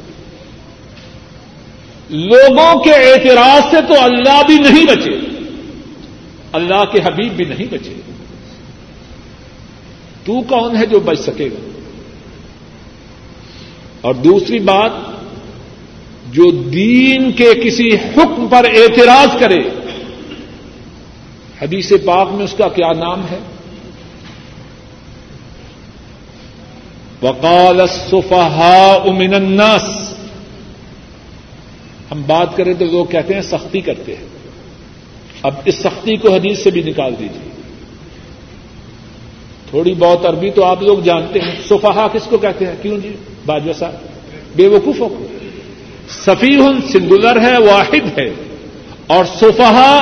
لوگوں کے اعتراض سے تو اللہ بھی نہیں بچے، اللہ کے حبیب بھی نہیں بچے. تو کون ہے جو بچ سکے گا؟ اور دوسری بات، جو دین کے کسی حکم پر اعتراض کرے، حدیث پاک میں اس کا کیا نام ہے؟ وقال السفہاء من الناس. ہم بات کریں تو لوگ کہتے ہیں سختی کرتے ہیں. اب اس سختی کو حدیث سے بھی نکال دیجیے. تھوڑی بہت عربی تو آپ لوگ جانتے ہیں. سفہاء کس کو کہتے ہیں؟ کیوں جی باجوہ صاحب، بے وقوفوں کو. سفیہن سنگولر ہے، واحد ہے، اور سفہاء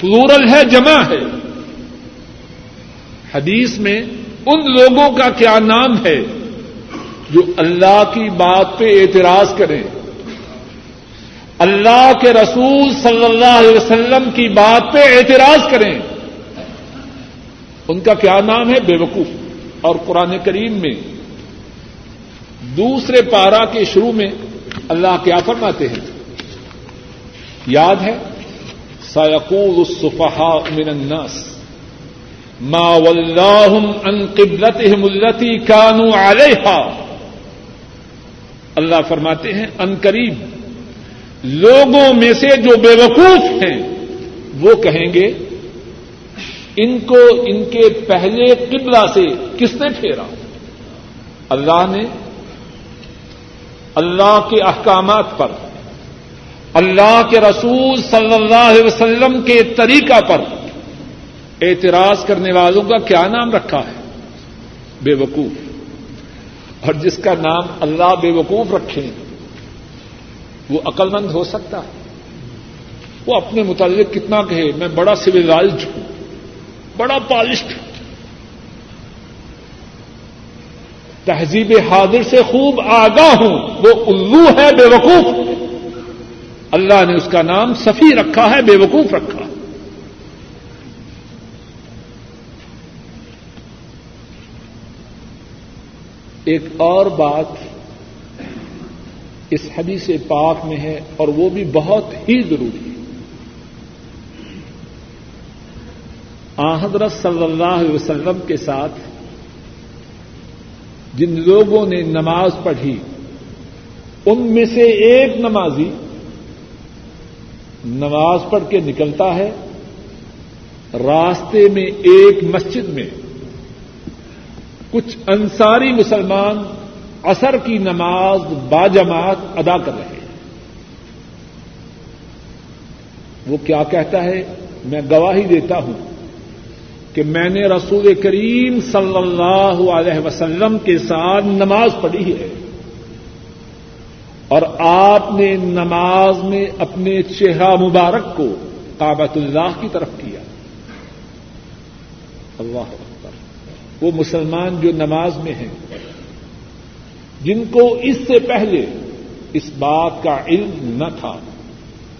پلورل ہے، جمع ہے. حدیث میں ان لوگوں کا کیا نام ہے جو اللہ کی بات پہ اعتراض کریں، اللہ کے رسول صلی اللہ علیہ وسلم کی بات پہ اعتراض کریں، ان کا کیا نام ہے؟ بے وقوف. اور قرآن کریم میں دوسرے پارہ کے شروع میں اللہ کیا فرماتے ہیں؟ یاد ہے، سَيَقُولُ السُّفَحَاءُ مِنَ النَّاسِ ما ولاہم عن قبلتہم التی کانوا علیہا. اللہ فرماتے ہیں ان قریب لوگوں میں سے جو بے وقوف ہیں وہ کہیں گے ان کو ان کے پہلے قبلہ سے کس نے پھیرا؟ اللہ نے اللہ کے احکامات پر، اللہ کے رسول صلی اللہ علیہ وسلم کے طریقہ پر اعتراض کرنے والوں کا کیا نام رکھا ہے؟ بے وقوف. اور جس کا نام اللہ بے وقوف رکھے وہ عقل مند ہو سکتا ہے؟ وہ اپنے متعلق کتنا کہے میں بڑا سویلائزڈ ہوں، بڑا پالشڈ ہوں، تہذیب حاضر سے خوب آگاہ ہوں، وہ الو ہے، بے وقوف. اللہ نے اس کا نام صفی رکھا ہے، بے وقوف رکھا. ایک اور بات اس حدیث پاک میں ہے اور وہ بھی بہت ہی ضروری ہے. آن حضرت صلی اللہ علیہ وسلم کے ساتھ جن لوگوں نے نماز پڑھی ان میں سے ایک نمازی نماز پڑھ کے نکلتا ہے، راستے میں ایک مسجد میں کچھ انصاری مسلمان عصر کی نماز باجماعت ادا کر رہے ہیں. وہ کیا کہتا ہے؟ میں گواہی دیتا ہوں کہ میں نے رسول کریم صلی اللہ علیہ وسلم کے ساتھ نماز پڑھی ہے، اور آپ نے نماز میں اپنے چہرہ مبارک کو کعبۃ اللہ کی طرف کیا. اللہ اکبر. وہ مسلمان جو نماز میں ہیں، جن کو اس سے پہلے اس بات کا علم نہ تھا،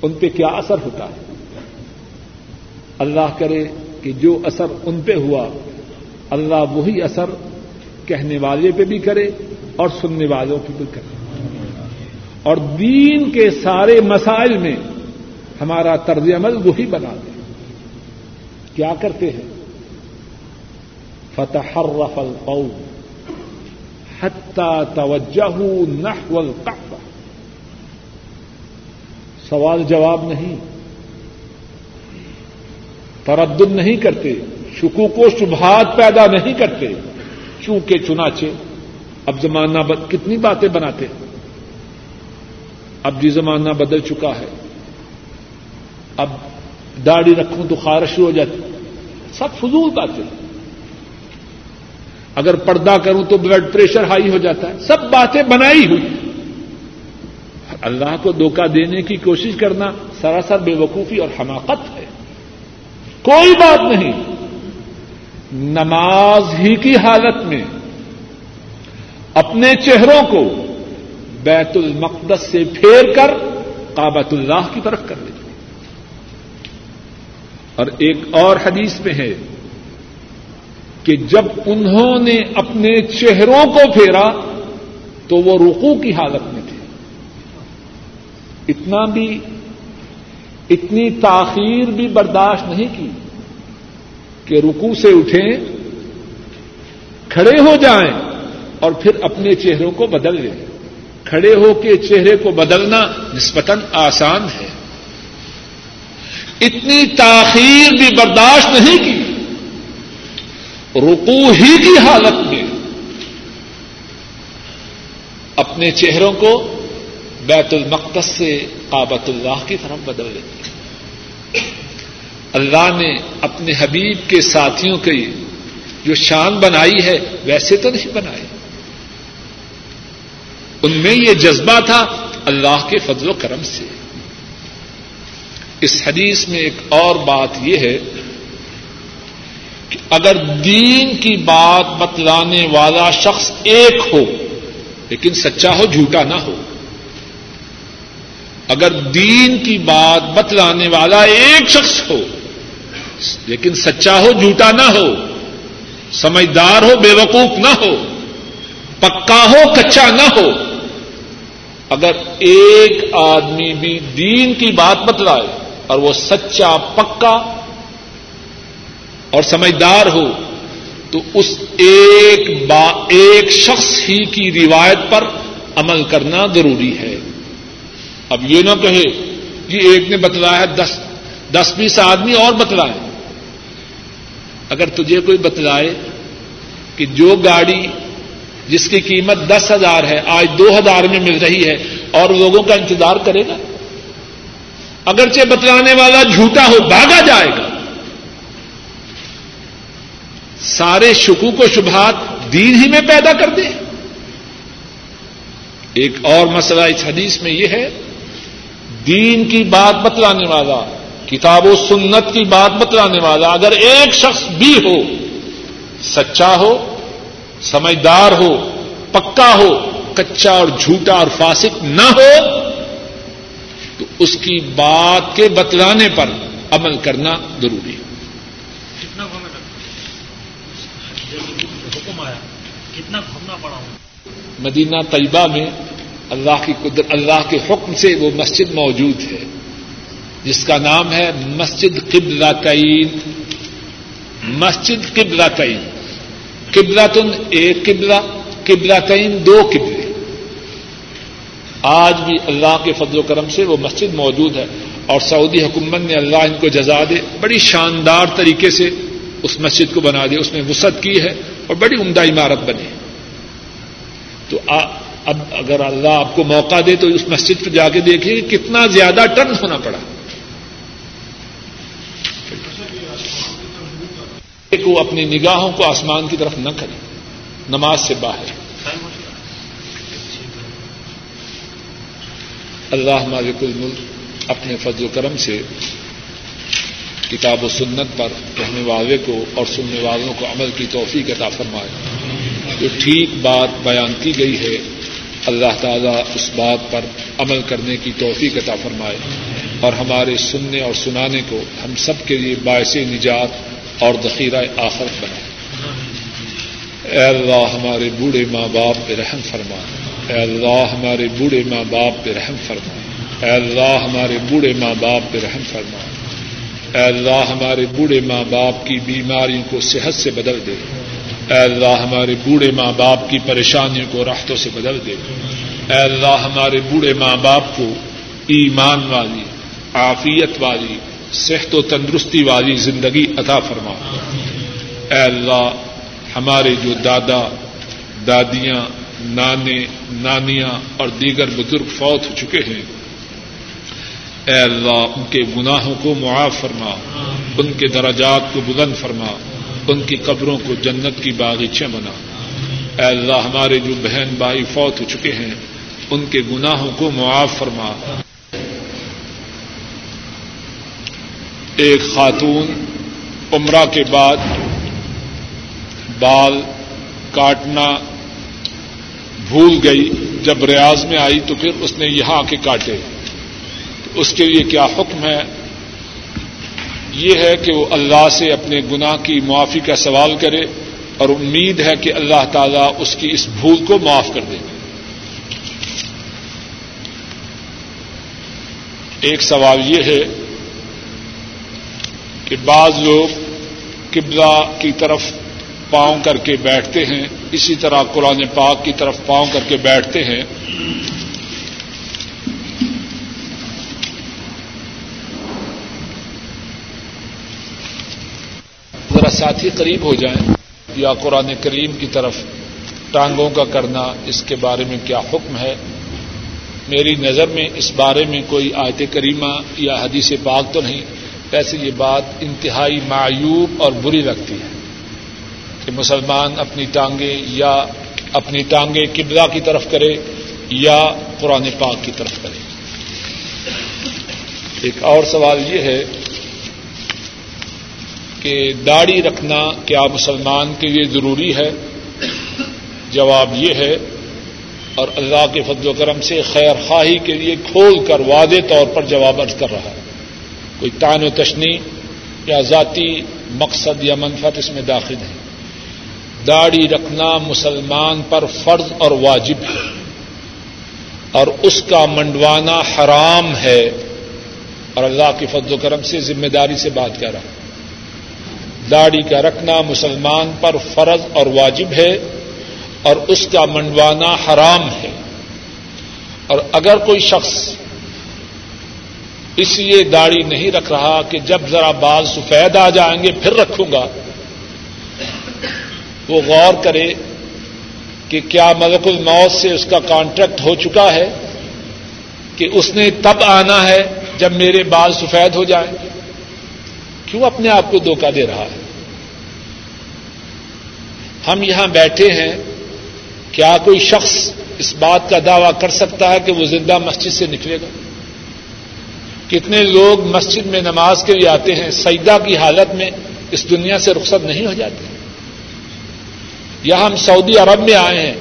ان پہ کیا اثر ہوتا ہے؟ اللہ کرے کہ جو اثر ان پہ ہوا اللہ وہی اثر کہنے والے پہ بھی کرے اور سننے والوں پہ بھی کرے. اور دین کے سارے مسائل میں ہمارا طرز عمل وہی بنا دے. کیا کرتے ہیں؟ فتحرف القوم حتى توجهوا نحو القعبہ. سوال جواب نہیں، تردد نہیں کرتے، شکوک و شبہات پیدا نہیں کرتے، چونکہ چنانچہ اب زمانہ کتنی باتیں بناتے ہیں. اب جی زمانہ بدل چکا ہے، اب داڑھی رکھوں تو خارش ہو جاتی، سب فضول باتیں. اگر پردہ کروں تو بلڈ پریشر ہائی ہو جاتا ہے، سب باتیں بنائی ہوئی. اللہ کو دھوکہ دینے کی کوشش کرنا سراسر بے وقوفی اور حماقت ہے. کوئی بات نہیں، نماز ہی کی حالت میں اپنے چہروں کو بیت المقدس سے پھیر کر کعبۃ اللہ کی طرف کر لیتے. اور ایک اور حدیث میں ہے کہ جب انہوں نے اپنے چہروں کو پھیرا تو وہ رکوع کی حالت میں تھے. اتنا بھی، اتنی تاخیر بھی برداشت نہیں کی کہ رکوع سے اٹھیں، کھڑے ہو جائیں اور پھر اپنے چہروں کو بدل لیں. کھڑے ہو کے چہرے کو بدلنا نسبتاً آسان ہے. اتنی تاخیر بھی برداشت نہیں کی، رکوع ہی کی حالت میں اپنے چہروں کو بیت المقدس سے کعبۃ اللہ کی طرف بدل لیتے. اللہ نے اپنے حبیب کے ساتھیوں کے جو شان بنائی ہے ویسے تو نہیں بنائی. ان میں یہ جذبہ تھا اللہ کے فضل و کرم سے. اس حدیث میں ایک اور بات یہ ہے کہ اگر دین کی بات بتلانے والا شخص ایک ہو لیکن سچا ہو، جھوٹا نہ ہو. اگر دین کی بات بتلانے والا ایک شخص ہو لیکن سچا ہو، جھوٹا نہ ہو، سمجھدار ہو، بے وقوف نہ ہو، پکا ہو، کچا نہ ہو. اگر ایک آدمی بھی دین کی بات بتلائے اور وہ سچا پکا اور سمجھدار ہو تو اس ایک با ایک شخص ہی کی روایت پر عمل کرنا ضروری ہے. اب یہ نہ کہے کہ ایک نے بتلایا ہے 10-20 آدمی اور بتلائے. اگر تجھے کوئی بتلائے کہ جو گاڑی جس کی قیمت 10,000 ہے آج 2,000 میں مل رہی ہے اور لوگوں کا انتظار کرے گا؟ اگرچہ بتلانے والا جھوٹا ہو بھاگا جائے گا. سارے شکوک و شبہات دین ہی میں پیدا کر دیں. ایک اور مسئلہ اس حدیث میں یہ ہے، دین کی بات بتلانے والا، کتاب و سنت کی بات بتلانے والا اگر ایک شخص بھی ہو، سچا ہو، سمجھدار ہو، پکا ہو، کچا اور جھوٹا اور فاسق نہ ہو، تو اس کی بات کے بتلانے پر عمل کرنا ضروری ہے. کتنا گھومنا پڑا مدینہ طیبہ میں، اللہ کے حکم سے وہ مسجد موجود ہے جس کا نام ہے مسجد قبلتین. مسجد قبلتین، قبلتن ایک قبلہ، قبلتین دو قبلے. آج بھی اللہ کے فضل و کرم سے وہ مسجد موجود ہے، اور سعودی حکومت نے، اللہ ان کو جزا دے، بڑی شاندار طریقے سے اس مسجد کو بنا دیا، اس میں وسعت کی ہے اور بڑی عمدہ عمارت بنی. تو اب اگر اللہ آپ کو موقع دے تو اس مسجد پہ جا کے دیکھیے کتنا زیادہ ٹرن ہونا پڑا. کو اپنی نگاہوں کو آسمان کی طرف نہ کریں، نماز سے باہر. اللہ مالک الملک اپنے فضل و کرم سے کتاب و سنت پر رہنے والے کو اور سننے والوں کو عمل کی توفیق عطا فرمائے. جو ٹھیک بات بیان کی گئی ہے اللہ تعالیٰ اس بات پر عمل کرنے کی توفیق عطا فرمائے، اور ہمارے سننے اور سنانے کو ہم سب کے لیے باعث نجات اور ذخیرہ آخرت بنائے. اے اللہ ہمارے بوڑھے ماں باپ پہ رحم فرما، اے اللہ ہمارے بوڑھے ماں باپ پہ رحم فرما، اے اللہ ہمارے بوڑھے ماں باپ پہ رحم فرما. اے اللہ ہمارے بوڑھے ماں باپ کی بیماریوں کو صحت سے بدل دے، اے اللہ ہمارے بوڑھے ماں باپ کی پریشانیوں کو راحتوں سے بدل دے، اے اللہ ہمارے بوڑھے ماں باپ کو ایمان والی، عافیت والی، صحت و تندرستی والی زندگی عطا فرما. اے اللہ ہمارے جو دادا دادیاں، نانے نانیاں اور دیگر بزرگ فوت ہو چکے ہیں، اے اللہ ان کے گناہوں کو معاف فرما، ان کے درجات کو بلند فرما، ان کی قبروں کو جنت کی باغیچے بنا. اے اللہ ہمارے جو بہن بھائی فوت ہو چکے ہیں ان کے گناہوں کو معاف فرما. ایک خاتون عمرہ کے بعد بال کاٹنا بھول گئی، جب ریاض میں آئی تو پھر اس نے یہاں آ کے کاٹے، اس کے لیے کیا حکم ہے؟ یہ ہے کہ وہ اللہ سے اپنے گناہ کی معافی کا سوال کرے، اور امید ہے کہ اللہ تعالیٰ اس کی اس بھول کو معاف کر دے. ایک سوال یہ ہے کہ بعض لوگ قبلہ کی طرف پاؤں کر کے بیٹھتے ہیں، اسی طرح قرآن پاک کی طرف پاؤں کر کے بیٹھتے ہیں، ساتھی قریب ہو جائیں، یا قرآن کریم کی طرف ٹانگوں کا کرنا، اس کے بارے میں کیا حکم ہے؟ میری نظر میں اس بارے میں کوئی آیت کریمہ یا حدیث پاک تو نہیں، ویسے یہ بات انتہائی معیوب اور بری لگتی ہے کہ مسلمان اپنی ٹانگیں یا قبلہ کی طرف کرے یا قرآن پاک کی طرف کرے. ایک اور سوال یہ ہے کہ داڑھی رکھنا کیا مسلمان کے لیے ضروری ہے؟ جواب یہ ہے، اور اللہ کے فضل و کرم سے خیر خواہی کے لیے کھول کر واضح طور پر جواب عرض کر رہا ہے، کوئی طعن و تشنیع یا ذاتی مقصد یا منفعت اس میں داخل نہیں. داڑھی رکھنا مسلمان پر فرض اور واجب ہے، اور اس کا منڈوانا حرام ہے، اور اللہ کے فضل و کرم سے ذمہ داری سے بات کر رہا ہے. داڑھی کا رکھنا مسلمان پر فرض اور واجب ہے اور اس کا منڈوانا حرام ہے. اور اگر کوئی شخص اس لیے داڑھی نہیں رکھ رہا کہ جب ذرا بال سفید آ جائیں گے پھر رکھوں گا، وہ غور کرے کہ کیا ملک الموت سے اس کا کانٹریکٹ ہو چکا ہے کہ اس نے تب آنا ہے جب میرے بال سفید ہو جائیں گے. کیوں اپنے آپ کو دھوکہ دے رہا ہے؟ ہم یہاں بیٹھے ہیں، کیا کوئی شخص اس بات کا دعویٰ کر سکتا ہے کہ وہ زندہ مسجد سے نکلے گا؟ کتنے لوگ مسجد میں نماز کے لیے آتے ہیں، سجدہ کی حالت میں اس دنیا سے رخصت نہیں ہو جاتے. یا ہم سعودی عرب میں آئے ہیں،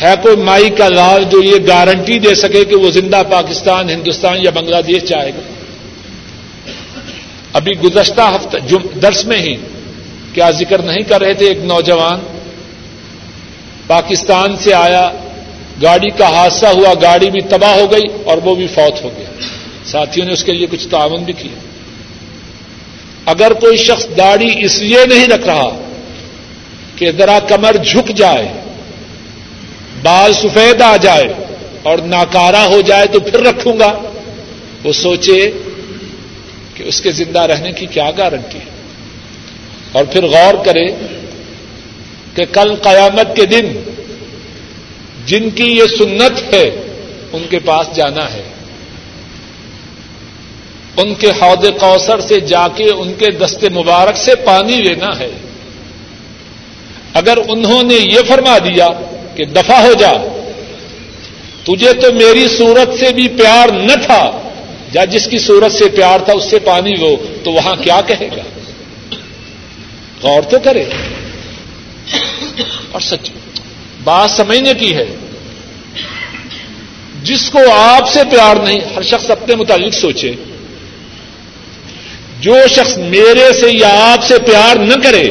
ہے کوئی مائی کا لال جو یہ گارنٹی دے سکے کہ وہ زندہ پاکستان، ہندوستان یا بنگلہ دیش جائے گا؟ ابھی گزشتہ ہفتہ درس میں ہی کیا ذکر نہیں کر رہے تھے، ایک نوجوان پاکستان سے آیا، گاڑی کا حادثہ ہوا، گاڑی بھی تباہ ہو گئی اور وہ بھی فوت ہو گیا. ساتھیوں نے اس کے لیے کچھ تعاون بھی کیا. اگر کوئی شخص داڑھی اس لیے نہیں رکھ رہا کہ ذرا کمر جھک جائے، بال سفید آ جائے اور ناکارا ہو جائے تو پھر رکھوں گا، وہ سوچے کہ اس کے زندہ رہنے کی کیا گارنٹی ہے. اور پھر غور کرے کہ کل قیامت کے دن جن کی یہ سنت ہے ان کے پاس جانا ہے، ان کے حوض کوثر سے جا کے ان کے دست مبارک سے پانی لینا ہے. اگر انہوں نے یہ فرما دیا کہ دفع ہو جا، تجھے تو میری صورت سے بھی پیار نہ تھا، یا جس کی صورت سے پیار تھا اس سے پانی لو، تو وہاں کیا کہے گا؟ غور تو کرے. اور سچ بات سمجھنے کی ہے، جس کو آپ سے پیار نہیں، ہر شخص اپنے متعلق سوچے. جو شخص میرے سے یا آپ سے پیار نہ کرے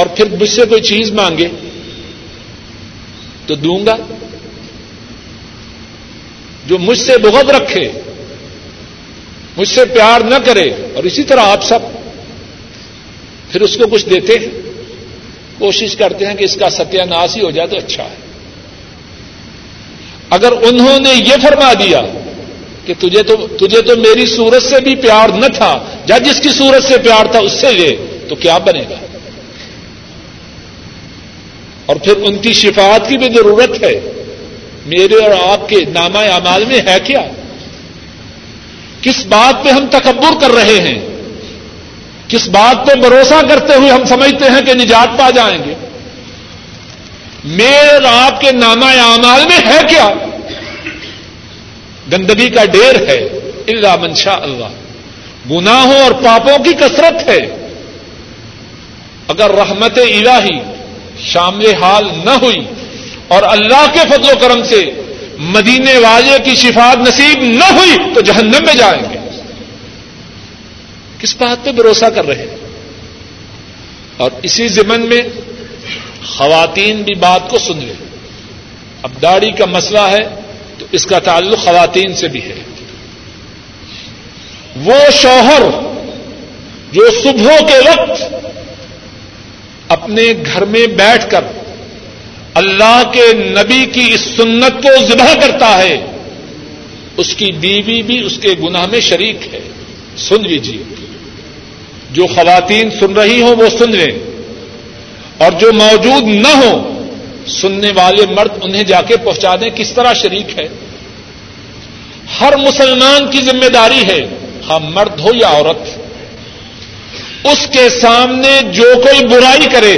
اور پھر مجھ سے کوئی چیز مانگے تو دوں گا، جو مجھ سے بغض رکھے، مجھ سے پیار نہ کرے، اور اسی طرح آپ سب پھر اس کو کچھ دیتے ہیں، کوشش کرتے ہیں کہ اس کا ستیہ ناش ہی ہو جائے تو اچھا ہے. اگر انہوں نے یہ فرما دیا کہ تجھے تو میری صورت سے بھی پیار نہ تھا، یا جس کی صورت سے پیار تھا اس سے لے، تو کیا بنے گا؟ اور پھر ان کی شفاعت کی بھی ضرورت ہے. میرے اور آپ کے نامہ اعمال میں ہے کیا؟ کس بات پہ ہم تکبر کر رہے ہیں؟ کس بات پہ بھروسہ کرتے ہوئے ہم سمجھتے ہیں کہ نجات پا جائیں گے؟ میرے اور آپ کے نامہ اعمال میں ہے کیا؟ گندگی کا ڈھیر ہے، الا من شاء اللہ. گناہوں اور پاپوں کی کثرت ہے. اگر رحمت الہی شامل حال نہ ہوئی اور اللہ کے فضل و کرم سے مدینے والے کی شفاعت نصیب نہ ہوئی تو جہنم میں جائیں گے. کس بات پہ بھروسہ کر رہے ہیں؟ اور اسی ضمن میں خواتین بھی بات کو سن لیں. اب داڑھی کا مسئلہ ہے تو اس کا تعلق خواتین سے بھی ہے. وہ شوہر جو صبح کے وقت اپنے گھر میں بیٹھ کر اللہ کے نبی کی اس سنت کو ذبح کرتا ہے، اس کی بیوی بھی اس کے گناہ میں شریک ہے. سن لیجیے، جو خواتین سن رہی ہوں وہ سن لیں، اور جو موجود نہ ہوں سننے والے مرد انہیں جا کے پہنچا دیں کس طرح شریک ہے. ہر مسلمان کی ذمہ داری ہے، ہاں مرد ہو یا عورت، اس کے سامنے جو کوئی برائی کرے،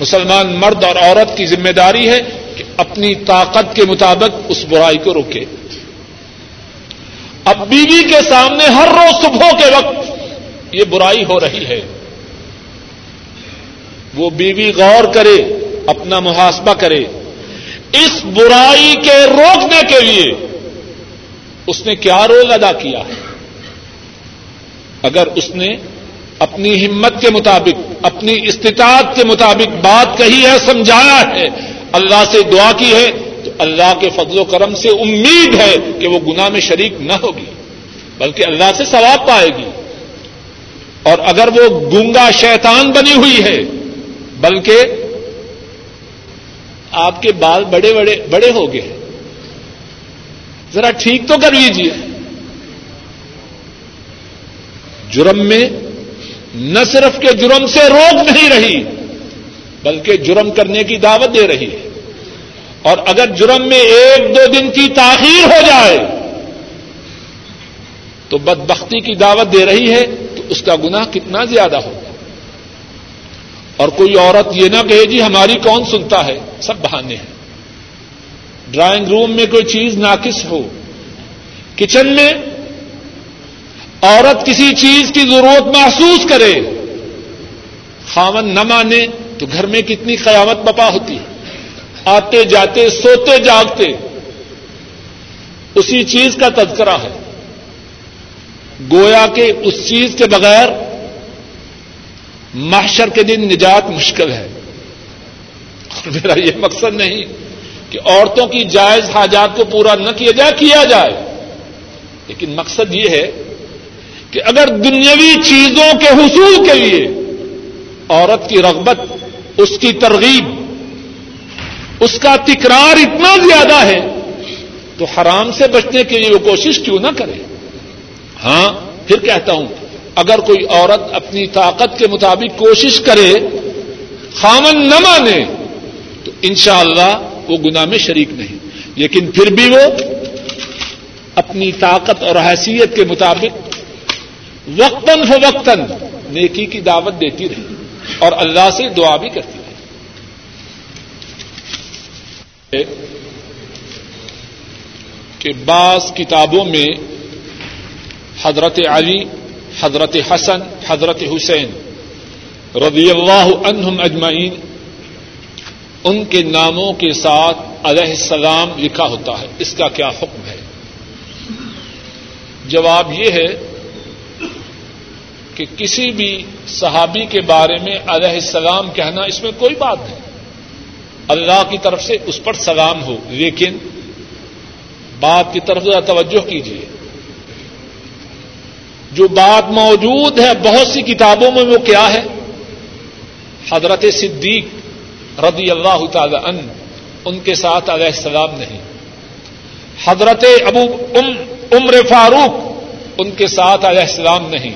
مسلمان مرد اور عورت کی ذمہ داری ہے کہ اپنی طاقت کے مطابق اس برائی کو روکے. اب بیوی کے سامنے ہر روز صبح کے وقت یہ برائی ہو رہی ہے، وہ بیوی غور کرے، اپنا محاسبہ کرے. اس برائی کے روکنے کے لیے اس نے کیا رول ادا کیا ہے؟ اگر اس نے اپنی ہمت کے مطابق، اپنی استطاعت کے مطابق بات کہی ہے، سمجھایا ہے، اللہ سے دعا کی ہے، تو اللہ کے فضل و کرم سے امید ہے کہ وہ گناہ میں شریک نہ ہوگی بلکہ اللہ سے ثواب پائے گی. اور اگر وہ گونگا شیطان بنی ہوئی ہے، بلکہ آپ کے بال بڑے بڑے بڑے ہو گئے ہیں، ذرا ٹھیک تو کر لیجیے، جرم میں نہ صرف کہ جرم سے روک نہیں رہی بلکہ جرم کرنے کی دعوت دے رہی ہے، اور اگر جرم میں ایک دو دن کی تاخیر ہو جائے تو بدبختی کی دعوت دے رہی ہے، تو اس کا گناہ کتنا زیادہ ہوگا۔ اور کوئی عورت یہ نہ کہے جی ہماری کون سنتا ہے، سب بہانے ہیں۔ ڈرائنگ روم میں کوئی چیز ناقص ہو، کچن میں عورت کسی چیز کی ضرورت محسوس کرے، خاوند نہ مانے تو گھر میں کتنی قیامت بپا ہوتی ہے، آتے جاتے سوتے جاگتے اسی چیز کا تذکرہ ہے، گویا کہ اس چیز کے بغیر محشر کے دن نجات مشکل ہے۔ اور میرا یہ مقصد نہیں کہ عورتوں کی جائز حاجات کو پورا نہ کیا جائے، لیکن مقصد یہ ہے کہ اگر دنیاوی چیزوں کے حصول کے لیے عورت کی رغبت، اس کی ترغیب، اس کا تکرار اتنا زیادہ ہے تو حرام سے بچنے کے لیے وہ کوشش کیوں نہ کرے۔ ہاں، پھر کہتا ہوں، اگر کوئی عورت اپنی طاقت کے مطابق کوشش کرے، خامن نہ مانے تو انشاءاللہ وہ گناہ میں شریک نہیں، لیکن پھر بھی وہ اپنی طاقت اور حیثیت کے مطابق وقتاً فوقتاً نیکی کی دعوت دیتی رہی اور اللہ سے دعا بھی کرتی رہی۔ کہ بعض کتابوں میں حضرت علی، حضرت حسن، حضرت حسین رضی اللہ عنہم اجمعین، ان کے ناموں کے ساتھ علیہ السلام لکھا ہوتا ہے، اس کا کیا حکم ہے؟ جواب یہ ہے کہ کسی بھی صحابی کے بارے میں علیہ السلام کہنا اس میں کوئی بات نہیں، اللہ کی طرف سے اس پر سلام ہو، لیکن بات کی طرف ذرا توجہ کیجیے۔ جو بات موجود ہے بہت سی کتابوں میں وہ کیا ہے؟ حضرت صدیق رضی اللہ تعالی عنہ، ان کے ساتھ علیہ السلام نہیں، حضرت عمر فاروق، ان کے ساتھ علیہ السلام نہیں،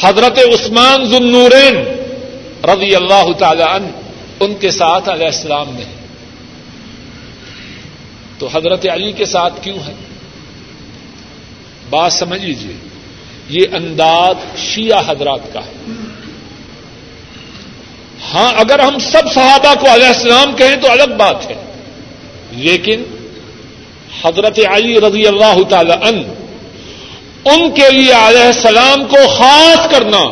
حضرت عثمان ذو النورین رضی اللہ تعالی عنہ، ان کے ساتھ علیہ السلام نہیں، تو حضرت علی کے ساتھ کیوں ہے؟ بات سمجھ لیجیے، یہ انداز شیعہ حضرات کا ہے۔ ہاں، اگر ہم سب صحابہ کو علیہ السلام کہیں تو الگ بات ہے، لیکن حضرت علی رضی اللہ تعالی عنہ، ان کے لیے علیہ السلام کو خاص کرنا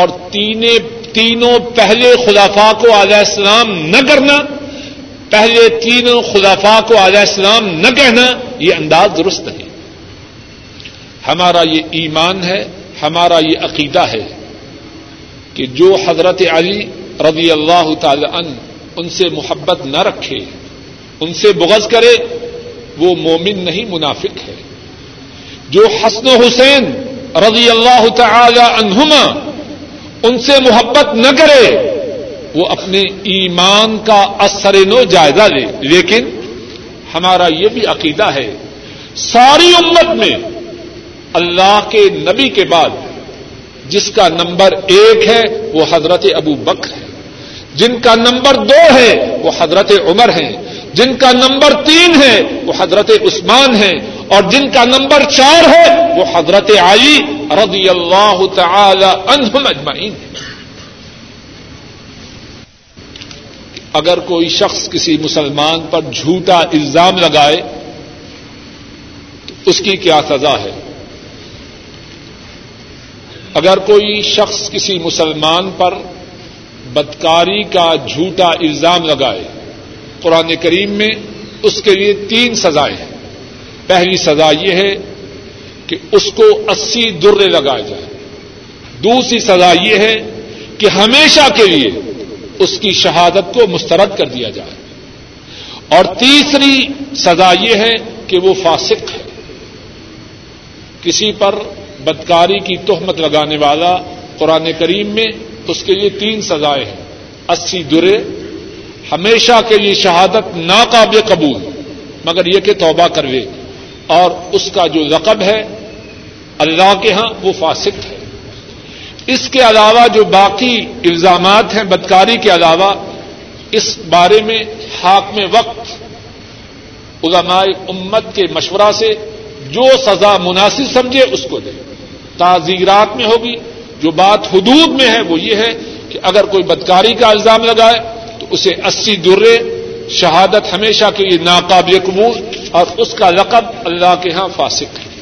اور تینوں پہلے خلفاء کو علیہ السلام نہ کرنا، پہلے تینوں خلفاء کو علیہ السلام نہ کہنا، یہ انداز درست نہیں۔ ہمارا یہ ایمان ہے، ہمارا یہ عقیدہ ہے کہ جو حضرت علی رضی اللہ تعالی عنہ ان سے محبت نہ رکھے، ان سے بغض کرے، وہ مومن نہیں، منافق ہے۔ جو حسن و حسین رضی اللہ تعالی عنہما ان سے محبت نہ کرے، وہ اپنے ایمان کا اثر نو جائزہ لے، لیکن ہمارا یہ بھی عقیدہ ہے ساری امت میں اللہ کے نبی کے بعد جس کا نمبر ایک ہے وہ حضرت ابو بکر ہے، جن کا نمبر دو ہے وہ حضرت عمر ہیں، جن کا نمبر تین ہے وہ حضرت عثمان ہیں، اور جن کا نمبر چار ہے وہ حضرت علی رضی اللہ تعالی عنہم اجمعین ہے۔ اگر کوئی شخص کسی مسلمان پر جھوٹا الزام لگائے تو اس کی کیا سزا ہے؟ اگر کوئی شخص کسی مسلمان پر بدکاری کا جھوٹا الزام لگائے، قرآن کریم میں اس کے لیے 3 سزائیں ہیں۔ پہلی سزا یہ ہے کہ اس کو 80 درے لگائے جائیں، دوسری سزا یہ ہے کہ ہمیشہ کے لیے اس کی شہادت کو مسترد کر دیا جائے، اور تیسری سزا یہ ہے کہ وہ فاسق ہے۔ کسی پر بدکاری کی تہمت لگانے والا قرآن کریم میں اس کے لیے 3 سزائیں ہیں، 80 درے، ہمیشہ کے لیے شہادت ناقابل قبول مگر یہ کہ توبہ کروے، اور اس کا جو لقب ہے اللہ کے ہاں وہ فاسق ہے۔ اس کے علاوہ جو باقی الزامات ہیں بدکاری کے علاوہ، اس بارے میں حاکم وقت علماء امت کے مشورہ سے جو سزا مناسب سمجھے اس کو دے۔ تعزیرات میں ہوگی، جو بات حدود میں ہے وہ یہ ہے کہ اگر کوئی بدکاری کا الزام لگائے تو اسے 80 درے، شہادت ہمیشہ کے لیے ناقابل قبول، اور اس کا لقب اللہ کے ہاں فاسق ہے۔